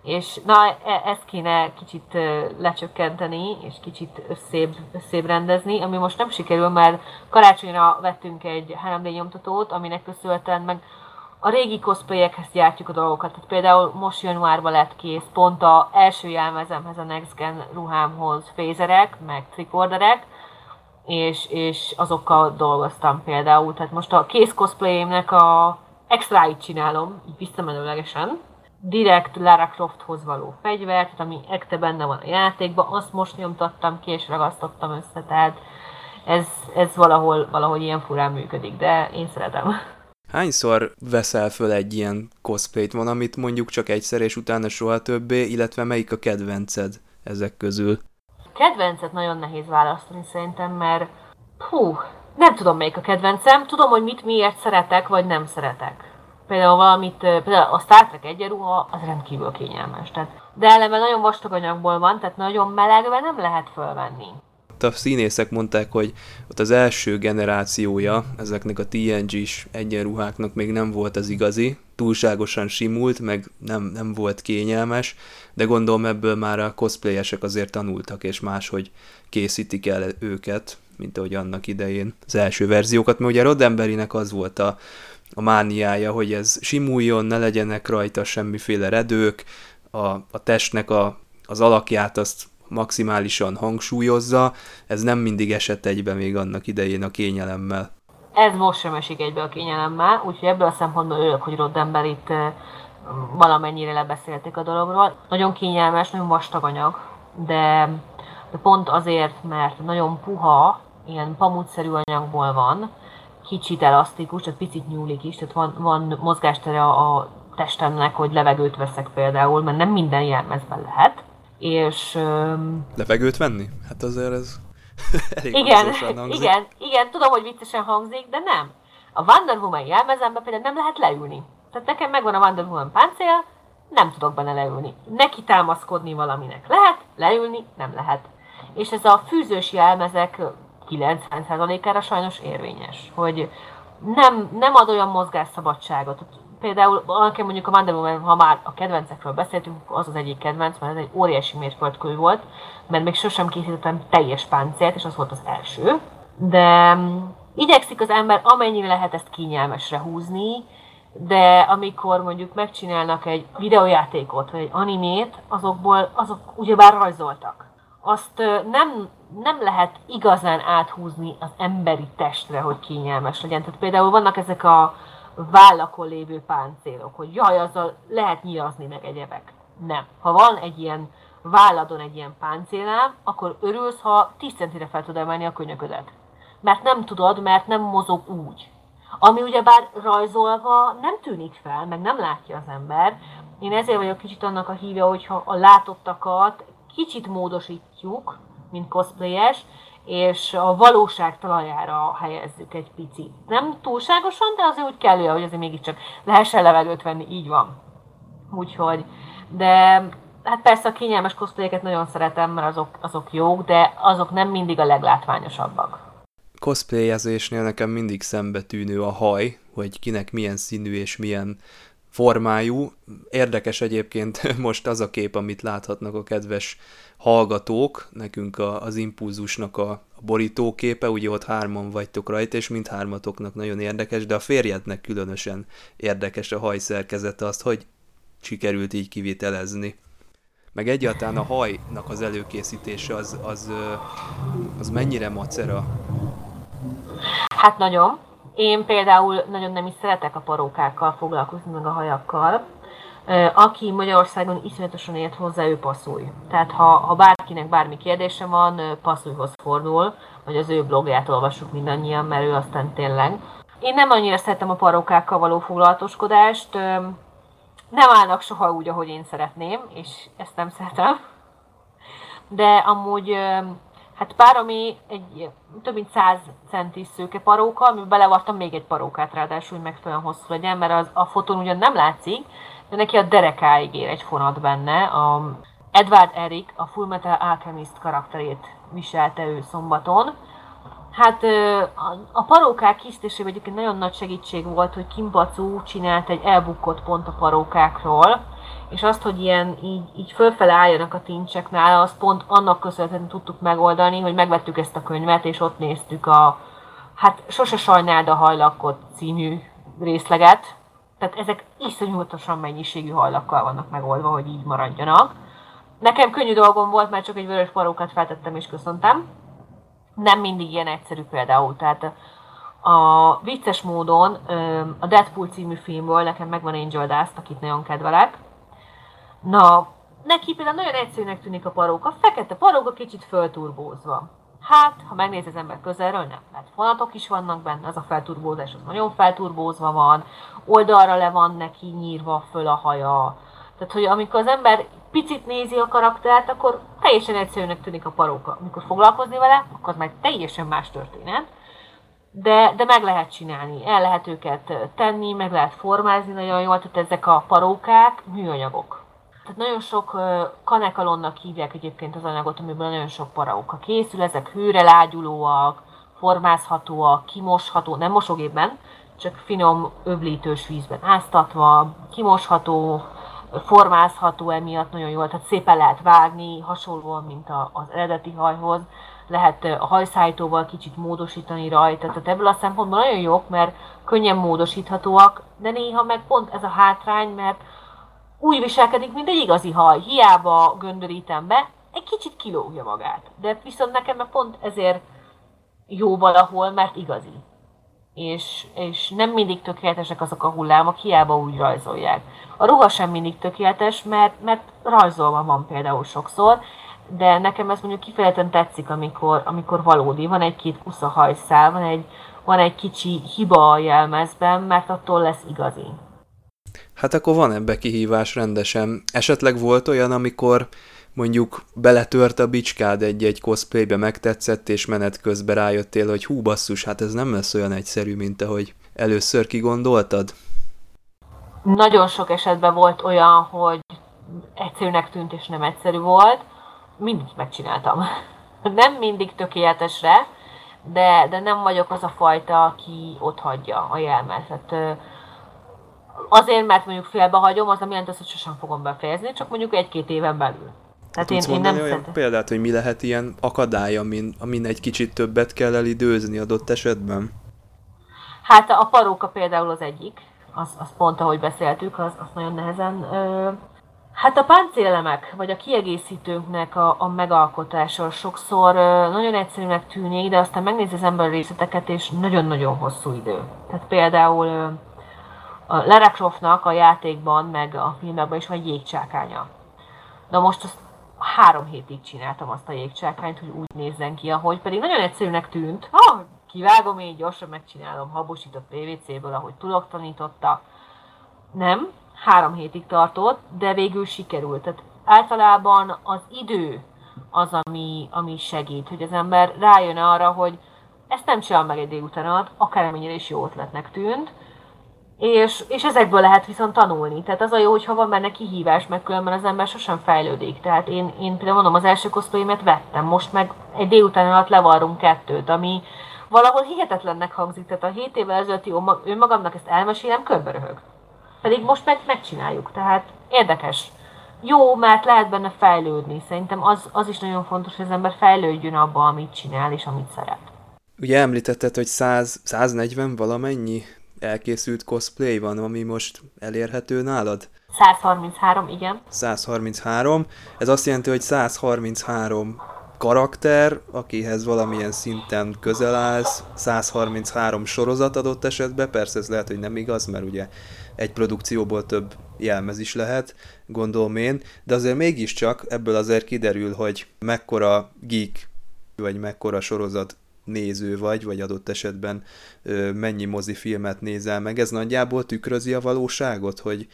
és na, e- ezt kéne kicsit lecsökkenteni, és kicsit összébb, összébb rendezni, ami most nem sikerül, mert karácsonyra vettünk egy három dé nyomtatót, aminek köszönhetően meg a régi cosplayekhez gyártjuk a dolgokat. Tehát például most januárban lett kész, pont az első jelmezemhez, a Next Gen ruhámhoz fézerek, meg trikorderek, és, és azokkal dolgoztam például. Tehát most a kész cosplayemnek a extráit csinálom, így visszamenőlegesen. Direkt Lara Crofthoz való fegyvert, ami ekte benne van a játékban, azt most nyomtattam ki és ragasztottam össze, tehát ez, ez valahol, valahogy ilyen furán működik, de én szeretem. Hányszor veszel föl egy ilyen cosplayt? Van, amit mondjuk csak egyszer és utána soha többé, illetve melyik a kedvenced ezek közül? Kedvencet nagyon nehéz választani szerintem, mert hú, Nem tudom, melyik a kedvencem. Tudom, hogy mit, miért szeretek, vagy nem szeretek. Például valamit, például a Star Trek egyenruha, az rendkívül kényelmes. Tehát, de ellenben nagyon vastag anyagból van, tehát nagyon melegben nem lehet fölvenni. A színészek mondták, hogy ott az első generációja ezeknek a té en gés egyenruháknak még nem volt az igazi, túlságosan simult, meg nem, nem volt kényelmes, de gondolom ebből már a cosplayesek azért tanultak, és máshogy készítik el őket, mint ahogy annak idején az első verziókat, mert ugye Roddenberrynek az volt a, a mániája, hogy ez simuljon, ne legyenek rajta semmiféle redők, a, a testnek a, az alakját azt maximálisan hangsúlyozza, ez nem mindig esett egybe még annak idején a kényelemmel. Ez most sem esik egybe a kényelemmel, úgyhogy ebből a szempontból örülök, hogy Roddenberryt valamennyire lebeszélték a dologról. Nagyon kényelmes, nagyon vastag anyag, de, de pont azért, mert nagyon puha, ilyen pamutszerű anyagból van, kicsit elasztikus, tehát picit nyúlik is, tehát van, van mozgástere a, a testemnek, hogy levegőt veszek például, mert nem minden jelmezben lehet. És... Um, levegőt venni? Hát azért ez elég hozzósan hangzik. Igen, igen, tudom, hogy viccesen hangzik, de nem. A Wonder Woman jelmezemben például nem lehet leülni. Tehát nekem megvan a Wonder Woman páncél, nem tudok benne leülni. Neki támaszkodni valaminek lehet, leülni nem lehet. És ez a fűzős jelmezek kilencven százalékára sajnos érvényes, hogy nem, nem ad olyan mozgásszabadságot. Például, mondjuk a Wonder Woman, ha már a kedvencekről beszéltünk, az az egyik kedvenc, mert ez egy óriási mérföldkő volt, mert még sosem készítettem teljes páncélt, és az volt az első. De igyekszik az ember amennyire lehet ezt kényelmesre húzni, de amikor mondjuk megcsinálnak egy videójátékot, vagy egy animét, azokból, azok ugyebár rajzoltak. Azt nem, nem lehet igazán áthúzni az emberi testre, hogy kényelmes legyen. Tehát például vannak ezek a vállakon lévő páncélok, hogy jaj, azzal lehet nyilazni meg egyebek. Nem. Ha van egy ilyen válladon egy ilyen páncélám, akkor örülsz, ha tíz centire fel tudod emelni a könyöködet. Mert nem tudod, mert nem mozog úgy. Ami ugyebár rajzolva nem tűnik fel, meg nem látja az ember. Én ezért vagyok kicsit annak a híve, hogyha a látottakat kicsit módosítjuk, mint cosplayes, és a valóság talajára helyezzük egy picit. Nem túlságosan, de azért úgy kellő, hogy azért mégiscsak lehessen levegőt venni, így van. Úgyhogy, de hát persze a kényelmes cosplayeket nagyon szeretem, mert azok, azok jók, de azok nem mindig a leglátványosabbak. Cosplayezésnél nekem mindig szembetűnő a haj, hogy kinek milyen színű és milyen formájú. Érdekes egyébként most az a kép, amit láthatnak a kedves hallgatók, nekünk a, az Impulzusnak a, a borítóképe, ugye ott hárman vagytok rajta, és mindhármatoknak nagyon érdekes, de a férjednek különösen érdekes a hajszerkezete, azt hogy sikerült így kivitelezni. Meg egyáltalán a hajnak az előkészítése az, az, az mennyire macera? Hát nagyon. Én például nagyon nem is szeretek a parókákkal foglalkozni, meg a hajakkal. Aki Magyarországon iszonyatosan ért hozzá, ő passzúj. Tehát ha, ha bárkinek bármi kérdése van, passzújhoz fordul, vagy az ő blogját olvassuk mindannyian, mert ő aztán tényleg. Én nem annyira szeretem a parókákkal való foglalatoskodást. Nem állnak soha úgy, ahogy én szeretném, és ezt nem szeretem. De amúgy... Hát páromi egy több mint száz centis szőke paróka, amiben belevartam még egy parókát, ráadásul, hogy megfelelően hosszú legyen, mert az, a fotón ugyan nem látszik, de neki a derekáig ér egy fonat benne. A Edward Eric, a Full Metal Alchemist karakterét viselte ő szombaton. Hát a parókák készítésében egyébként nagyon nagy segítség volt, hogy Kim Bacu csinált egy elbukkott pont a parókákról, és azt, hogy ilyen így, így fölfele álljanak a tincsek nála, azt pont annak köszönhetően tudtuk megoldani, hogy megvettük ezt a könyvet, és ott néztük a hát Sose sajnáld a hajlakot című részleget. Tehát ezek iszonyatosan mennyiségű hajlakkal vannak megoldva, hogy így maradjanak. Nekem könnyű dolgom volt, mert csak egy vörös parókát feltettem és köszöntem. Nem mindig ilyen egyszerű például, tehát a vicces módon a Deadpool című filmből nekem megvan Angel Dust, akit nagyon kedvelek. Na, neki például nagyon egyszerűnek tűnik a paróka, fekete paróka kicsit fölturbózva. Hát, ha megnéz az ember közelről, nem, mert fonatok is vannak benne, az a felturbózás az nagyon felturbózva van, oldalra le van neki nyírva föl a haja. Tehát, hogy amikor az ember picit nézi a karaktert, akkor teljesen egyszerűnek tűnik a paróka. Amikor foglalkozni vele, akkor már teljesen más történet. De, de meg lehet csinálni, el lehet őket tenni, meg lehet formázni nagyon jól, tehát ezek a parókák műanyagok. Tehát nagyon sok kanekalonnak hívják egyébként az anyagot, amiből nagyon sok paróka készül, ezek hőre lágyulóak, formázhatóak, kimosható, nem mosógépben, csak finom, öblítős vízben áztatva, kimosható, formázható emiatt nagyon jól, tehát szépen lehet vágni, hasonlóan, mint az eredeti hajhoz. Lehet a hajszállítóval kicsit módosítani rajta, tehát ebből a szempontból nagyon jók, mert könnyen módosíthatóak, de néha meg pont ez a hátrány, mert úgy viselkedik, mint egy igazi haj, hiába göndörítem be, egy kicsit kilógja magát. De viszont nekem meg pont ezért jó valahol, mert igazi. És, és nem mindig tökéletesek azok a hullámok, hiába úgy rajzolják. A ruha sem mindig tökéletes, mert, mert rajzolva van például sokszor, de nekem ez mondjuk kifejezetten tetszik, amikor, amikor valódi. Van egy-két kusza hajszál, van egy, van egy kicsi hiba a jelmezben, mert attól lesz igazi. Hát akkor van ebbe kihívás rendesen. Esetleg volt olyan, amikor mondjuk beletört a bicskád egy-egy cosplaybe, megtetszett, és menet közben rájöttél, hogy hú basszus, hát ez nem lesz olyan egyszerű, mint ahogy először kigondoltad? Nagyon sok esetben volt olyan, hogy egyszerűnek tűnt, és nem egyszerű volt. Mindig megcsináltam. Nem mindig tökéletesre, de, de nem vagyok az a fajta, aki ott hagyja a jelmet. Tehát azért, mert mondjuk félbehagyom, az nem jelent az, hogy sosem fogom befejezni, csak mondjuk egy-két éven belül. Tehát tudsz én, én mondani nem olyan szed... példát, hogy mi lehet ilyen akadály, amin, amin egy kicsit többet kell elidőzni adott esetben? Hát a paróka például az egyik. Az, az pont, ahogy beszéltük, az, az nagyon nehezen... Ö... Hát a páncélemek, vagy a kiegészítőknek a, a megalkotása sokszor nagyon egyszerűnek tűnik, de aztán megnézi az ember részleteket, és nagyon-nagyon hosszú idő. Tehát például a Lara Croftnak a játékban, meg a filmekben is van egy jégcsákánya. Na most azt három hétig csináltam azt a jégcsákányt, hogy úgy nézzen ki, ahogy pedig nagyon egyszerűnek tűnt. Ah, kivágom én, gyorsan megcsinálom, habosított pé vé cé-ből, ahogy Tulok tanította. Nem. Három hétig tartott, de végül sikerült. Tehát általában az idő az, ami, ami segít, hogy az ember rájön arra, hogy ezt nem csinál meg egy délután alatt, akármennyire is jó ötletnek tűnt, és, és ezekből lehet viszont tanulni. Tehát az a jó, hogyha van benne kihívás, meg különben az ember sosem fejlődik. Tehát én, én például mondom, az első cosplaymet vettem, most meg egy délután alatt levarrunk kettőt, ami valahol hihetetlennek hangzik. Tehát a hét évvel ezelőtti önmagamnak ezt elmesélem, körbe röhög. Pedig most meg megcsináljuk, tehát érdekes. Jó, mert lehet benne fejlődni. Szerintem az, az is nagyon fontos, hogy az ember fejlődjön abba, amit csinál és amit szeret. Ugye említetted, hogy száz, száznegyven valamennyi elkészült cosplay van, ami most elérhető nálad? száz harminchárom, igen. száz harminchárom. Ez azt jelenti, hogy száz harminchárom karakter, akihez valamilyen szinten közel állsz, száz harminchárom sorozat adott esetben, persze ez lehet, hogy nem igaz, mert ugye egy produkcióból több jelmez is lehet, gondolom én, de azért mégiscsak ebből azért kiderül, hogy mekkora geek, vagy mekkora sorozat néző vagy, vagy adott esetben mennyi mozifilmet nézel meg. Ez nagyjából tükrözi a valóságot, hogy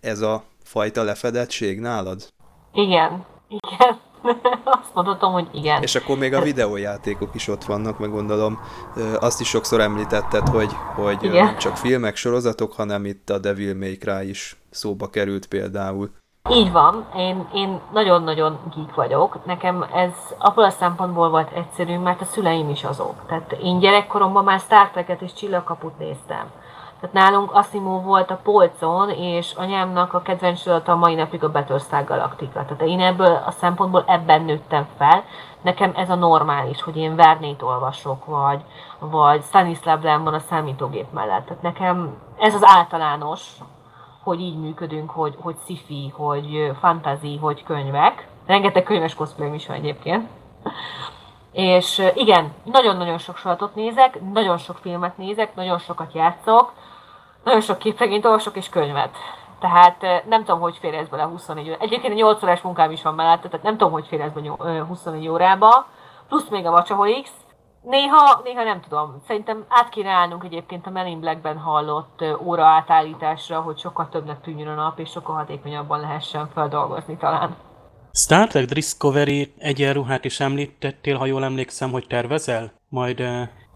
ez a fajta lefedettség nálad? Igen, igen. Azt mondhatom, hogy igen. És akkor még a videójátékok is ott vannak, meg gondolom. Azt is sokszor említetted, hogy, hogy nem csak filmek, sorozatok, hanem itt a Devil May Cry is szóba került például. Így van. Én, én nagyon-nagyon geek vagyok. Nekem ez abból a szempontból volt egyszerű, mert a szüleim is azok. Tehát én gyerekkoromban már Star Trek-et és Csillagkaput néztem. Tehát nálunk Asimov volt a polcon, és anyámnak a kedvenc sorozata a mai napig a Battlestar Galactica. Tehát én ebből a szempontból ebben nőttem fel. Nekem ez a normális, hogy én Vernét olvasok, vagy, vagy Stanislav Lem van a számítógép mellett. Tehát nekem ez az általános, hogy így működünk, hogy, hogy sci-fi, hogy fantasy, hogy könyvek. Rengeteg könyves cosplayom is van egyébként. És igen, nagyon-nagyon sok sorozatot nézek, nagyon sok filmet nézek, nagyon sokat játszok, nagyon sok képregényt olvasok és könyvet. Tehát nem tudom, hogy fér ez bele huszonnégy órába. Egyébként nyolc órás munkám is van mellette, tehát nem tudom, hogy fér ez bele huszonnégy órába. Plusz még a Vacsaholics. Néha, néha nem tudom. Szerintem át kéne állnunk egyébként a Men in Blackben hallott óra átállításra, hogy sokkal többnek tűnjön a nap, és sokkal hatékonyabban lehessen feldolgozni talán. Star Trek Discovery egyenruhát is említettél, ha jól emlékszem, hogy tervezel? Majd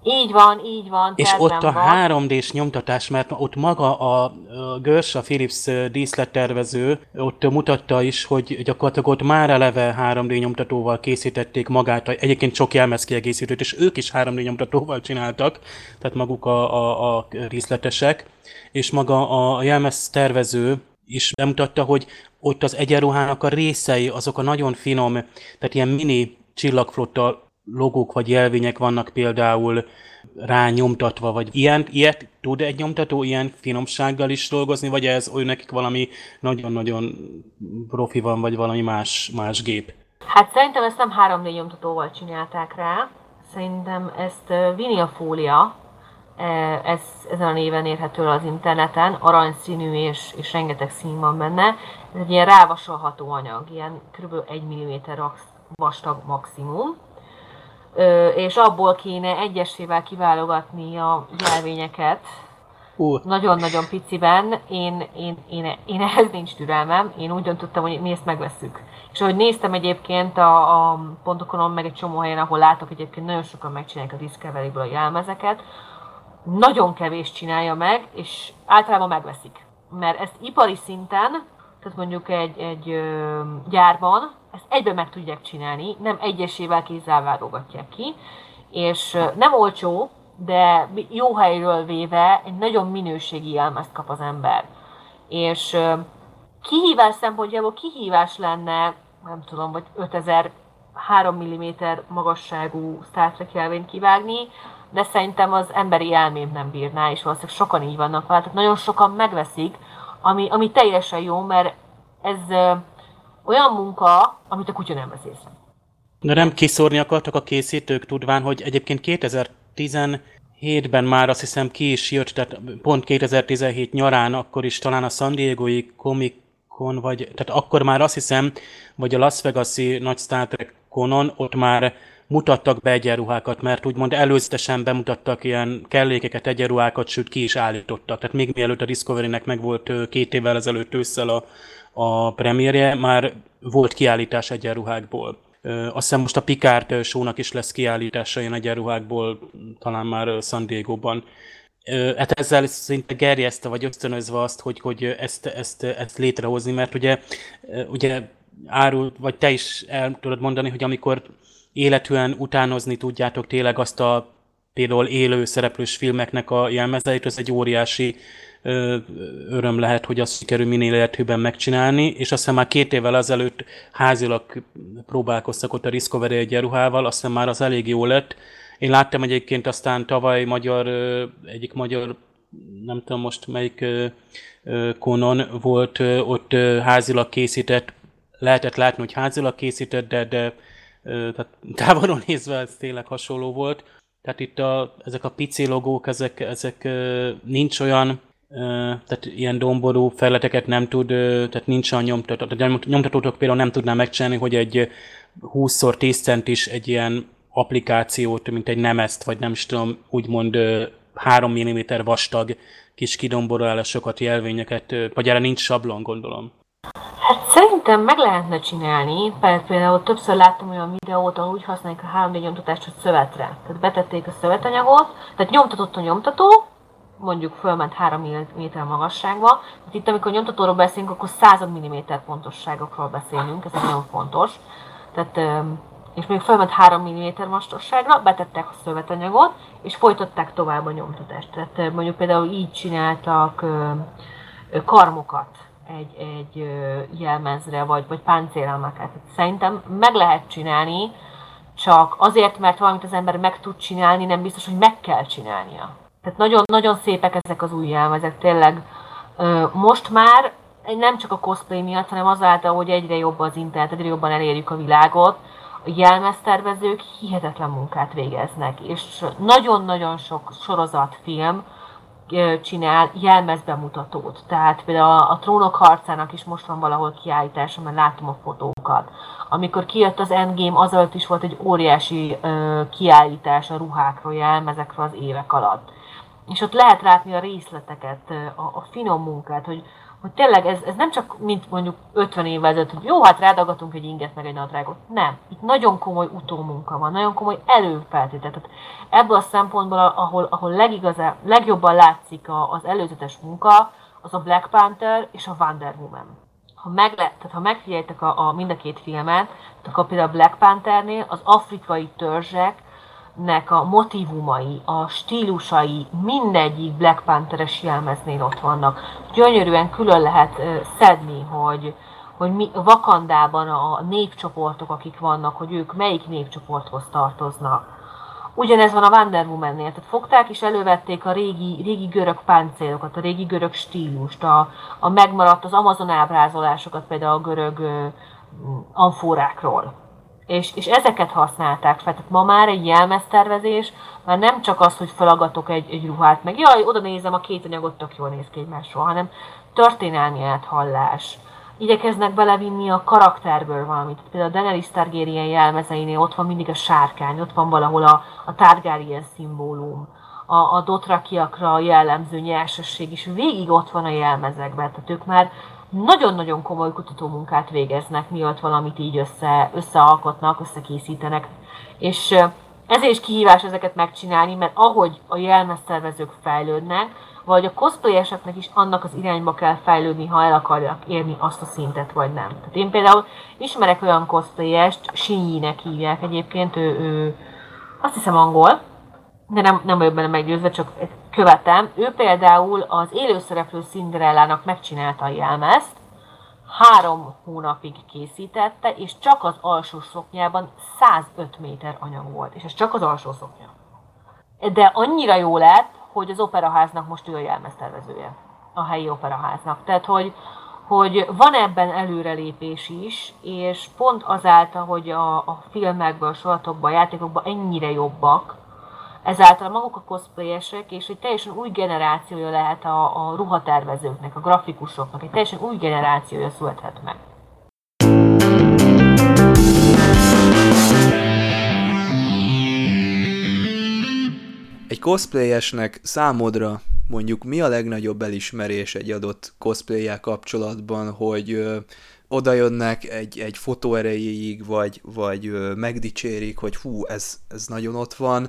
Így van, így van. És ott a három dés nyomtatás, mert ott maga a Görs, a Philips díszlettervező, ott mutatta is, hogy gyakorlatilag ott már eleve három dé nyomtatóval készítették magát, egyébként sok jelmezkiegészítőt, és ők is három dé nyomtatóval csináltak, tehát maguk a, a, a részletesek, és maga a jelmeztervező is bemutatta, hogy ott az egyenruhának a részei, azok a nagyon finom, tehát ilyen mini csillagflotta logók vagy jelvények vannak például rányomtatva, vagy ilyen, ilyet tud egy nyomtató ilyen finomsággal is dolgozni, vagy ez olyan nekik valami nagyon-nagyon profi van, vagy valami más, más gép? Hát szerintem ezt nem három dé nyomtatóval csinálták rá, szerintem ezt vinilfólia, ez, ezen a néven érhető az interneten, aranyszínű és, és rengeteg szín van benne, ez egy ilyen rávasalható anyag, ilyen kb. egy milliméter vastag maximum, és abból kéne egyesével kiválogatni a jelvényeket. Uh. Nagyon-nagyon piciben. Én, én, én, én ehhez nincs türelmem. Én úgy döntöttem, hogy mi ezt megveszük. És ahogy néztem egyébként a, a pontokonon, meg egy csomó helyen, ahol látok egyébként nagyon sokan megcsinálják a Discovery-ből a jelmezeket, nagyon kevés csinálja meg, és általában megveszik. Mert ezt ipari szinten, tehát mondjuk egy, egy gyárban, ezt egyben meg tudják csinálni, nem egyesével kézzel válogatják ki, és nem olcsó, de jó helyről véve egy nagyon minőségi jelmezt kap az ember. És kihívás szempontjából kihívás lenne, nem tudom, vagy ötezer-három milliméter magasságú Star Trek jelvényt kivágni, de szerintem az emberi elmém nem bírná, és valószínűleg sokan így vannak vele, tehát nagyon sokan megveszik, ami, ami teljesen jó, mert ez olyan munka, amit a kutya nem vesz észre. De nem kiszórni akartak a készítők, tudván, hogy egyébként kétezer-tizenhétben már azt hiszem ki is jött, tehát pont kétezer-tizenhét nyarán, akkor is talán a San Diego-i Comic-Con, vagy, tehát akkor már azt hiszem, vagy a Las Vegas-i nagy Star Trek Conon, ott már mutattak be egyenruhákat, mert úgymond előzetesen bemutattak ilyen kellékeket, egyenruhákat, sőt ki is állítottak. Tehát még mielőtt a Discovery-nek megvolt két évvel ezelőtt ősszel a a premierje, már volt kiállítás egyenruhákból. Azt hiszem most a Picard show-nak is lesz kiállítása ilyen egyenruhákból, talán már San Diego-ban. Hát ezzel szinte gerjeszte vagy ösztönözve azt, hogy, hogy ezt, ezt, ezt létrehozni, mert ugye, ugye árul, vagy te is el tudod mondani, hogy amikor életűen utánozni tudjátok tényleg azt a például élő szereplős filmeknek a jelmezeit, ez egy óriási öröm lehet, hogy azt sikerül minél értőbben megcsinálni, és aztán már két évvel azelőtt házilag próbálkoztak ott a Discovery egyenruhával, aztán már az elég jó lett. Én láttam egyébként aztán tavaly magyar, egyik magyar, nem tudom most melyik konon volt, ott házilag készített, lehetett látni, hogy házilag készített, de, de tehát távolról nézve ez tényleg hasonló volt. Tehát itt a, ezek a pici logók, ezek, ezek nincs olyan, tehát ilyen domború felületeket nem tud, tehát nincs a nyomtató. A nyomtatótok például nem tudná megcsinálni, hogy egy húsz-tíz centis egy ilyen applikációt, mint egy nemezt, vagy nem is tudom, úgymond három milliméter vastag kis kidomborulásokat, jelvényeket, vagy erre nincs sablon, gondolom. Hát szerintem meg lehetne csinálni, például többször láttam olyan videót, ahol úgy használják a három dé nyomtatást, hogy szövetre. Tehát betették a szövetanyagot, tehát nyomtatott a nyomtató, mondjuk fölment három milliméter magasságba. Hát itt, amikor nyomtatóról beszélünk, akkor száz milliméter pontosságokról beszélünk, ez nagyon fontos. Tehát, és még fölment három milliméter magasságra, betettek a szövetanyagot, és folytatták tovább a nyomtatást. Tehát mondjuk például így csináltak karmokat egy, egy jelmezre, vagy, vagy páncélelmeket. Szerintem meg lehet csinálni, csak azért, mert valamit az ember meg tud csinálni, nem biztos, hogy meg kell csinálnia. Tehát nagyon-nagyon szépek ezek az új jelmezek, tényleg. Most már nem csak a cosplay miatt, hanem azáltal, hogy egyre jobb az internet, egyre jobban elérjük a világot, a jelmeztervezők hihetetlen munkát végeznek, és nagyon-nagyon sok sorozatfilm csinál jelmezbemutatót. Tehát például a Trónok harcának is most van valahol kiállítása, mert látom a fotókat. Amikor kijött az Endgame, azelőtt is volt egy óriási kiállítás a ruhákról, jelmezekről az évek alatt. és ott lehet látni a részleteket, a, a finom munkát, hogy, hogy tényleg ez, ez nem csak, mint mondjuk ötven évvel ezelőtt, hogy jó, hát rádagatunk egy inget meg egy nadrágot. Nem. Itt nagyon komoly utómunka van, nagyon komoly előfeltétel. Tehát ebből a szempontból, ahol, ahol legigazá, legjobban látszik a, az előzetes munka, az a Black Panther és a Wonder Woman. Ha, meg, tehát ha megfigyeljtek a, a mind a két filmet, akkor például a Black Panthernél az afrikai törzseknek a motivumai, a stílusai mindegyik Black Pantheres jelmeznél ott vannak. Gyönyörűen külön lehet szedni, hogy, hogy mi, Wakandában a népcsoportok, akik vannak, hogy ők melyik népcsoporthoz tartoznak. Ugyanez van a Wonder Woman-nél, tehát fogták és elővették a régi, régi görög páncélokat, a régi görög stílust, a, a megmaradt az Amazon ábrázolásokat például a görög ö, amfórákról. És, és ezeket használták fel, tehát ma már egy jelmeztervezés, már nem csak az, hogy felagatok egy, egy ruhát, meg jaj, oda nézem, a két anyagot tök jól néz ki egymásról, hanem történelmi áthallás. Igyekeznek belevinni a karakterből valamit. Például a Daenerys Targaryen jelmezeinél ott van mindig a sárkány, ott van valahol a, a Targaryen szimbólum, a, a dothrakiakra jellemző nyersesség is végig ott van a jelmezekben. Tehát ők már nagyon-nagyon komoly kutatómunkát végeznek, mielőtt valamit így össze, összealkotnak, összekészítenek. És ezért is kihívás ezeket megcsinálni, mert ahogy a jelmeztervezők fejlődnek, vagy a cosplayeseknek is annak az irányba kell fejlődni, ha el akarják érni azt a szintet, vagy nem. Tehát én például ismerek olyan cosplayest, Shinji-nek hívják egyébként, ő, ő azt hiszem angol, de nem, nem vagyok benne meggyőzve, csak követem. Ő például az élőszereplő Cinderellának megcsinálta a jelmezt, három hónapig készítette, és csak az alsó szoknyában száz öt méter anyag volt, és ez csak az alsó szoknya. De annyira jó lett, hogy az operaháznak most ő a jelmeztervezője, a helyi operaháznak. Tehát, hogy, hogy van ebben előrelépés is, és pont azáltal, hogy a, a filmekből, sorozatokban, játékokban ennyire jobbak, ezáltal maguk a cosplayesek, és egy teljesen új generációja lehet a, a ruhatervezőknek, a grafikusoknak, egy teljesen új generációja születhet meg. Egy cosplayesnek számodra mondjuk mi a legnagyobb elismerés egy adott cosplayer kapcsolatban, hogy ö, odajönnek egy, egy fotó erejéig, vagy, vagy ö, megdicsérik, hogy hú, ez, ez nagyon ott van,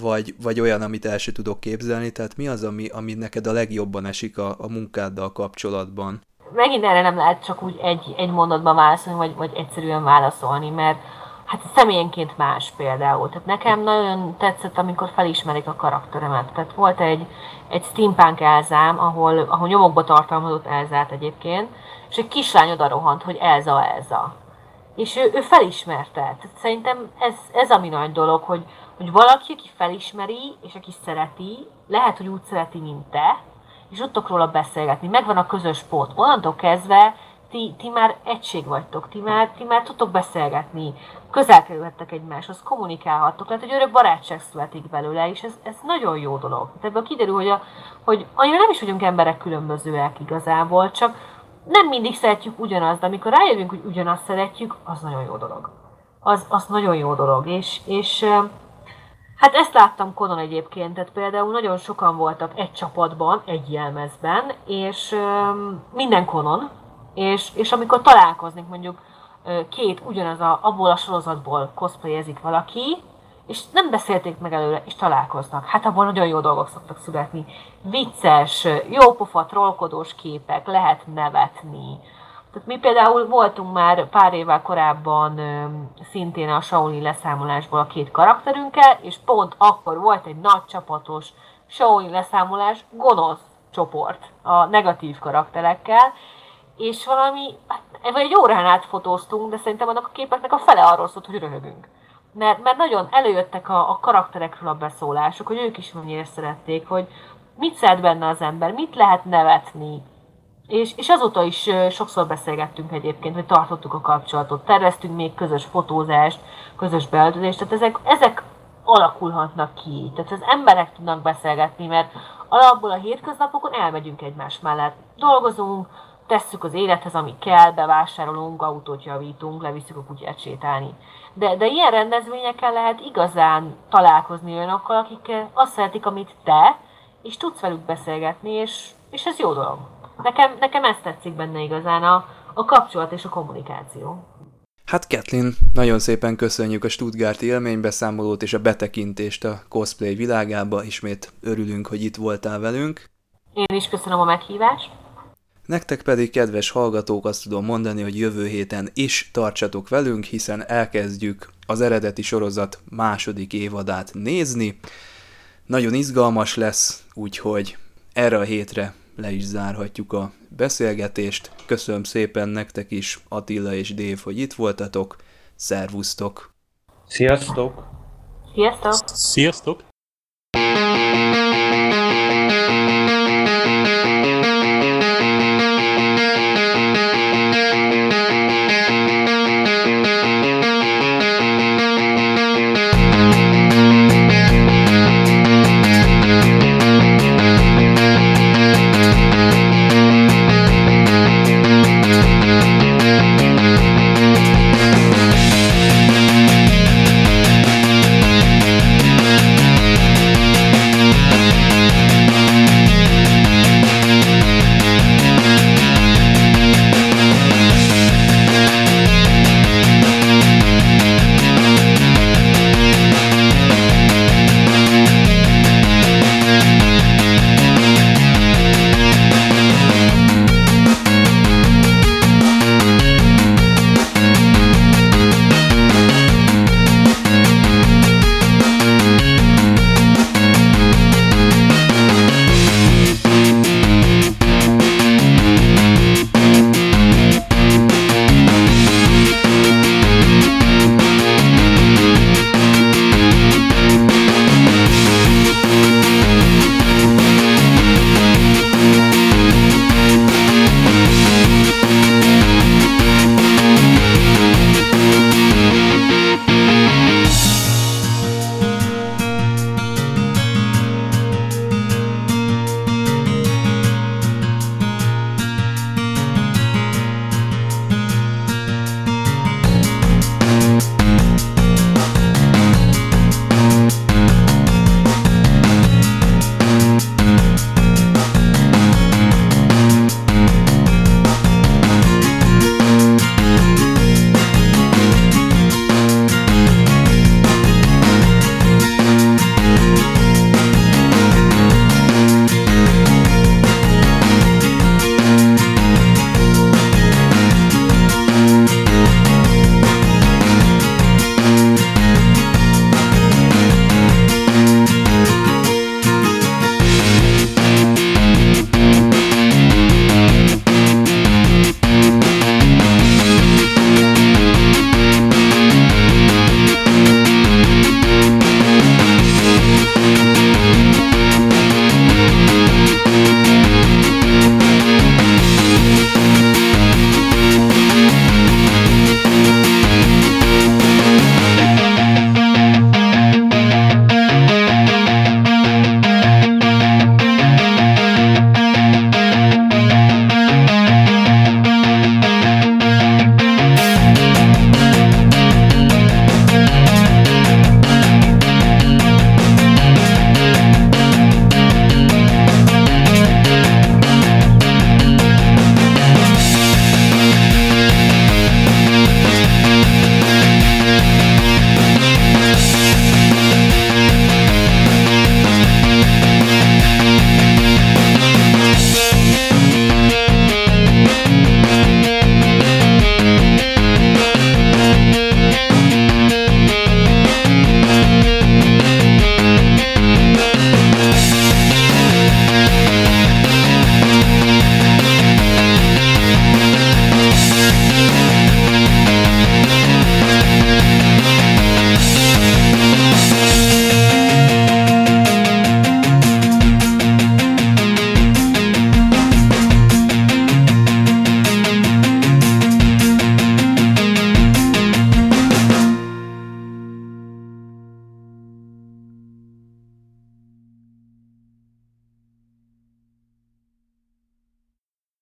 vagy, vagy olyan, amit el sem tudok képzelni, tehát mi az, ami, ami neked a legjobban esik a, a munkáddal kapcsolatban? Megint erre nem lehet csak úgy egy, egy mondatban válaszolni, vagy, vagy egyszerűen válaszolni, mert hát személyenként más például. Tehát nekem nagyon tetszett, amikor felismerik a karakteremet. Tehát volt egy, egy steampunk Elzám, ahol, ahol nyomokba tartalmazott Elzát egyébként, és egy kislány oda rohant, hogy Elza, Elza. És ő, ő felismerte. Tehát szerintem ez, ez a mi nagy dolog, hogy, hogy valaki, aki felismeri, és aki szereti, lehet, hogy úgy szereti, mint te, és tudtok róla beszélgetni. Megvan a közös pont. Onnantól kezdve Ti, ti már egység vagytok, ti már, ti már tudtok beszélgetni, közel kerülhettek egymáshoz, kommunikálhattok, lehet, hogy örök barátság születik belőle, és ez, ez nagyon jó dolog. Tehát ebből kiderül, hogy, a, hogy annyira nem is vagyunk emberek különbözőek igazából, csak nem mindig szeretjük ugyanazt, de amikor rájövünk, hogy ugyanazt szeretjük, az nagyon jó dolog. Az, az nagyon jó dolog, és, és hát ezt láttam Konon egyébként, tehát például nagyon sokan voltak egy csapatban, egy jelmezben, és minden Konon, És, és amikor találkoznék, mondjuk két ugyanaz a, abból a sorozatból cosplayezik valaki, és nem beszélték meg előre, és találkoznak. Hát abból nagyon jó dolgok szoktak születni. Vicces, jópofa, trollkodós képek, lehet nevetni. Tehát mi például voltunk már pár évvel korábban szintén a Shaolin leszámolásból a két karakterünkkel, és pont akkor volt egy nagy csapatos Shaolin leszámolás gonosz csoport a negatív karakterekkel, és valami, vagy egy órán át fotóztunk, de szerintem annak a képeknek a fele arról szólt, hogy röhögünk. Mert, mert nagyon előjöttek a, a karakterekről a beszólások, hogy ők is mennyire szerették, hogy mit szeret benne az ember, mit lehet nevetni. És, és azóta is sokszor beszélgettünk egyébként, hogy tartottuk a kapcsolatot, terveztünk még közös fotózást, közös beöltözést, tehát ezek, ezek alakulhatnak ki. Tehát az emberek tudnak beszélgetni, mert alapból a hétköznapokon elmegyünk egymás mellett, dolgozunk, tesszük az élethez, ami kell, bevásárolunk, autót javítunk, leviszük a kutyát sétálni. De, de ilyen rendezvényeken lehet igazán találkozni olyanokkal, akik azt szeretik, amit te, és tudsz velük beszélgetni, és, és ez jó dolog. Nekem, nekem ez tetszik benne igazán, a, a kapcsolat és a kommunikáció. Hát Kathleen, nagyon szépen köszönjük a Stuttgart élménybeszámolót és a betekintést a cosplay világába, ismét örülünk, hogy itt voltál velünk. Én is köszönöm a meghívást. Nektek pedig, kedves hallgatók, azt tudom mondani, hogy jövő héten is tartsatok velünk, hiszen elkezdjük az eredeti sorozat második évadát nézni. Nagyon izgalmas lesz, úgyhogy erre a hétre le is zárhatjuk a beszélgetést. Köszönöm szépen nektek is, Attila és Dév, hogy itt voltatok. Szervusztok! Sziasztok! Sziasztok! Sziasztok!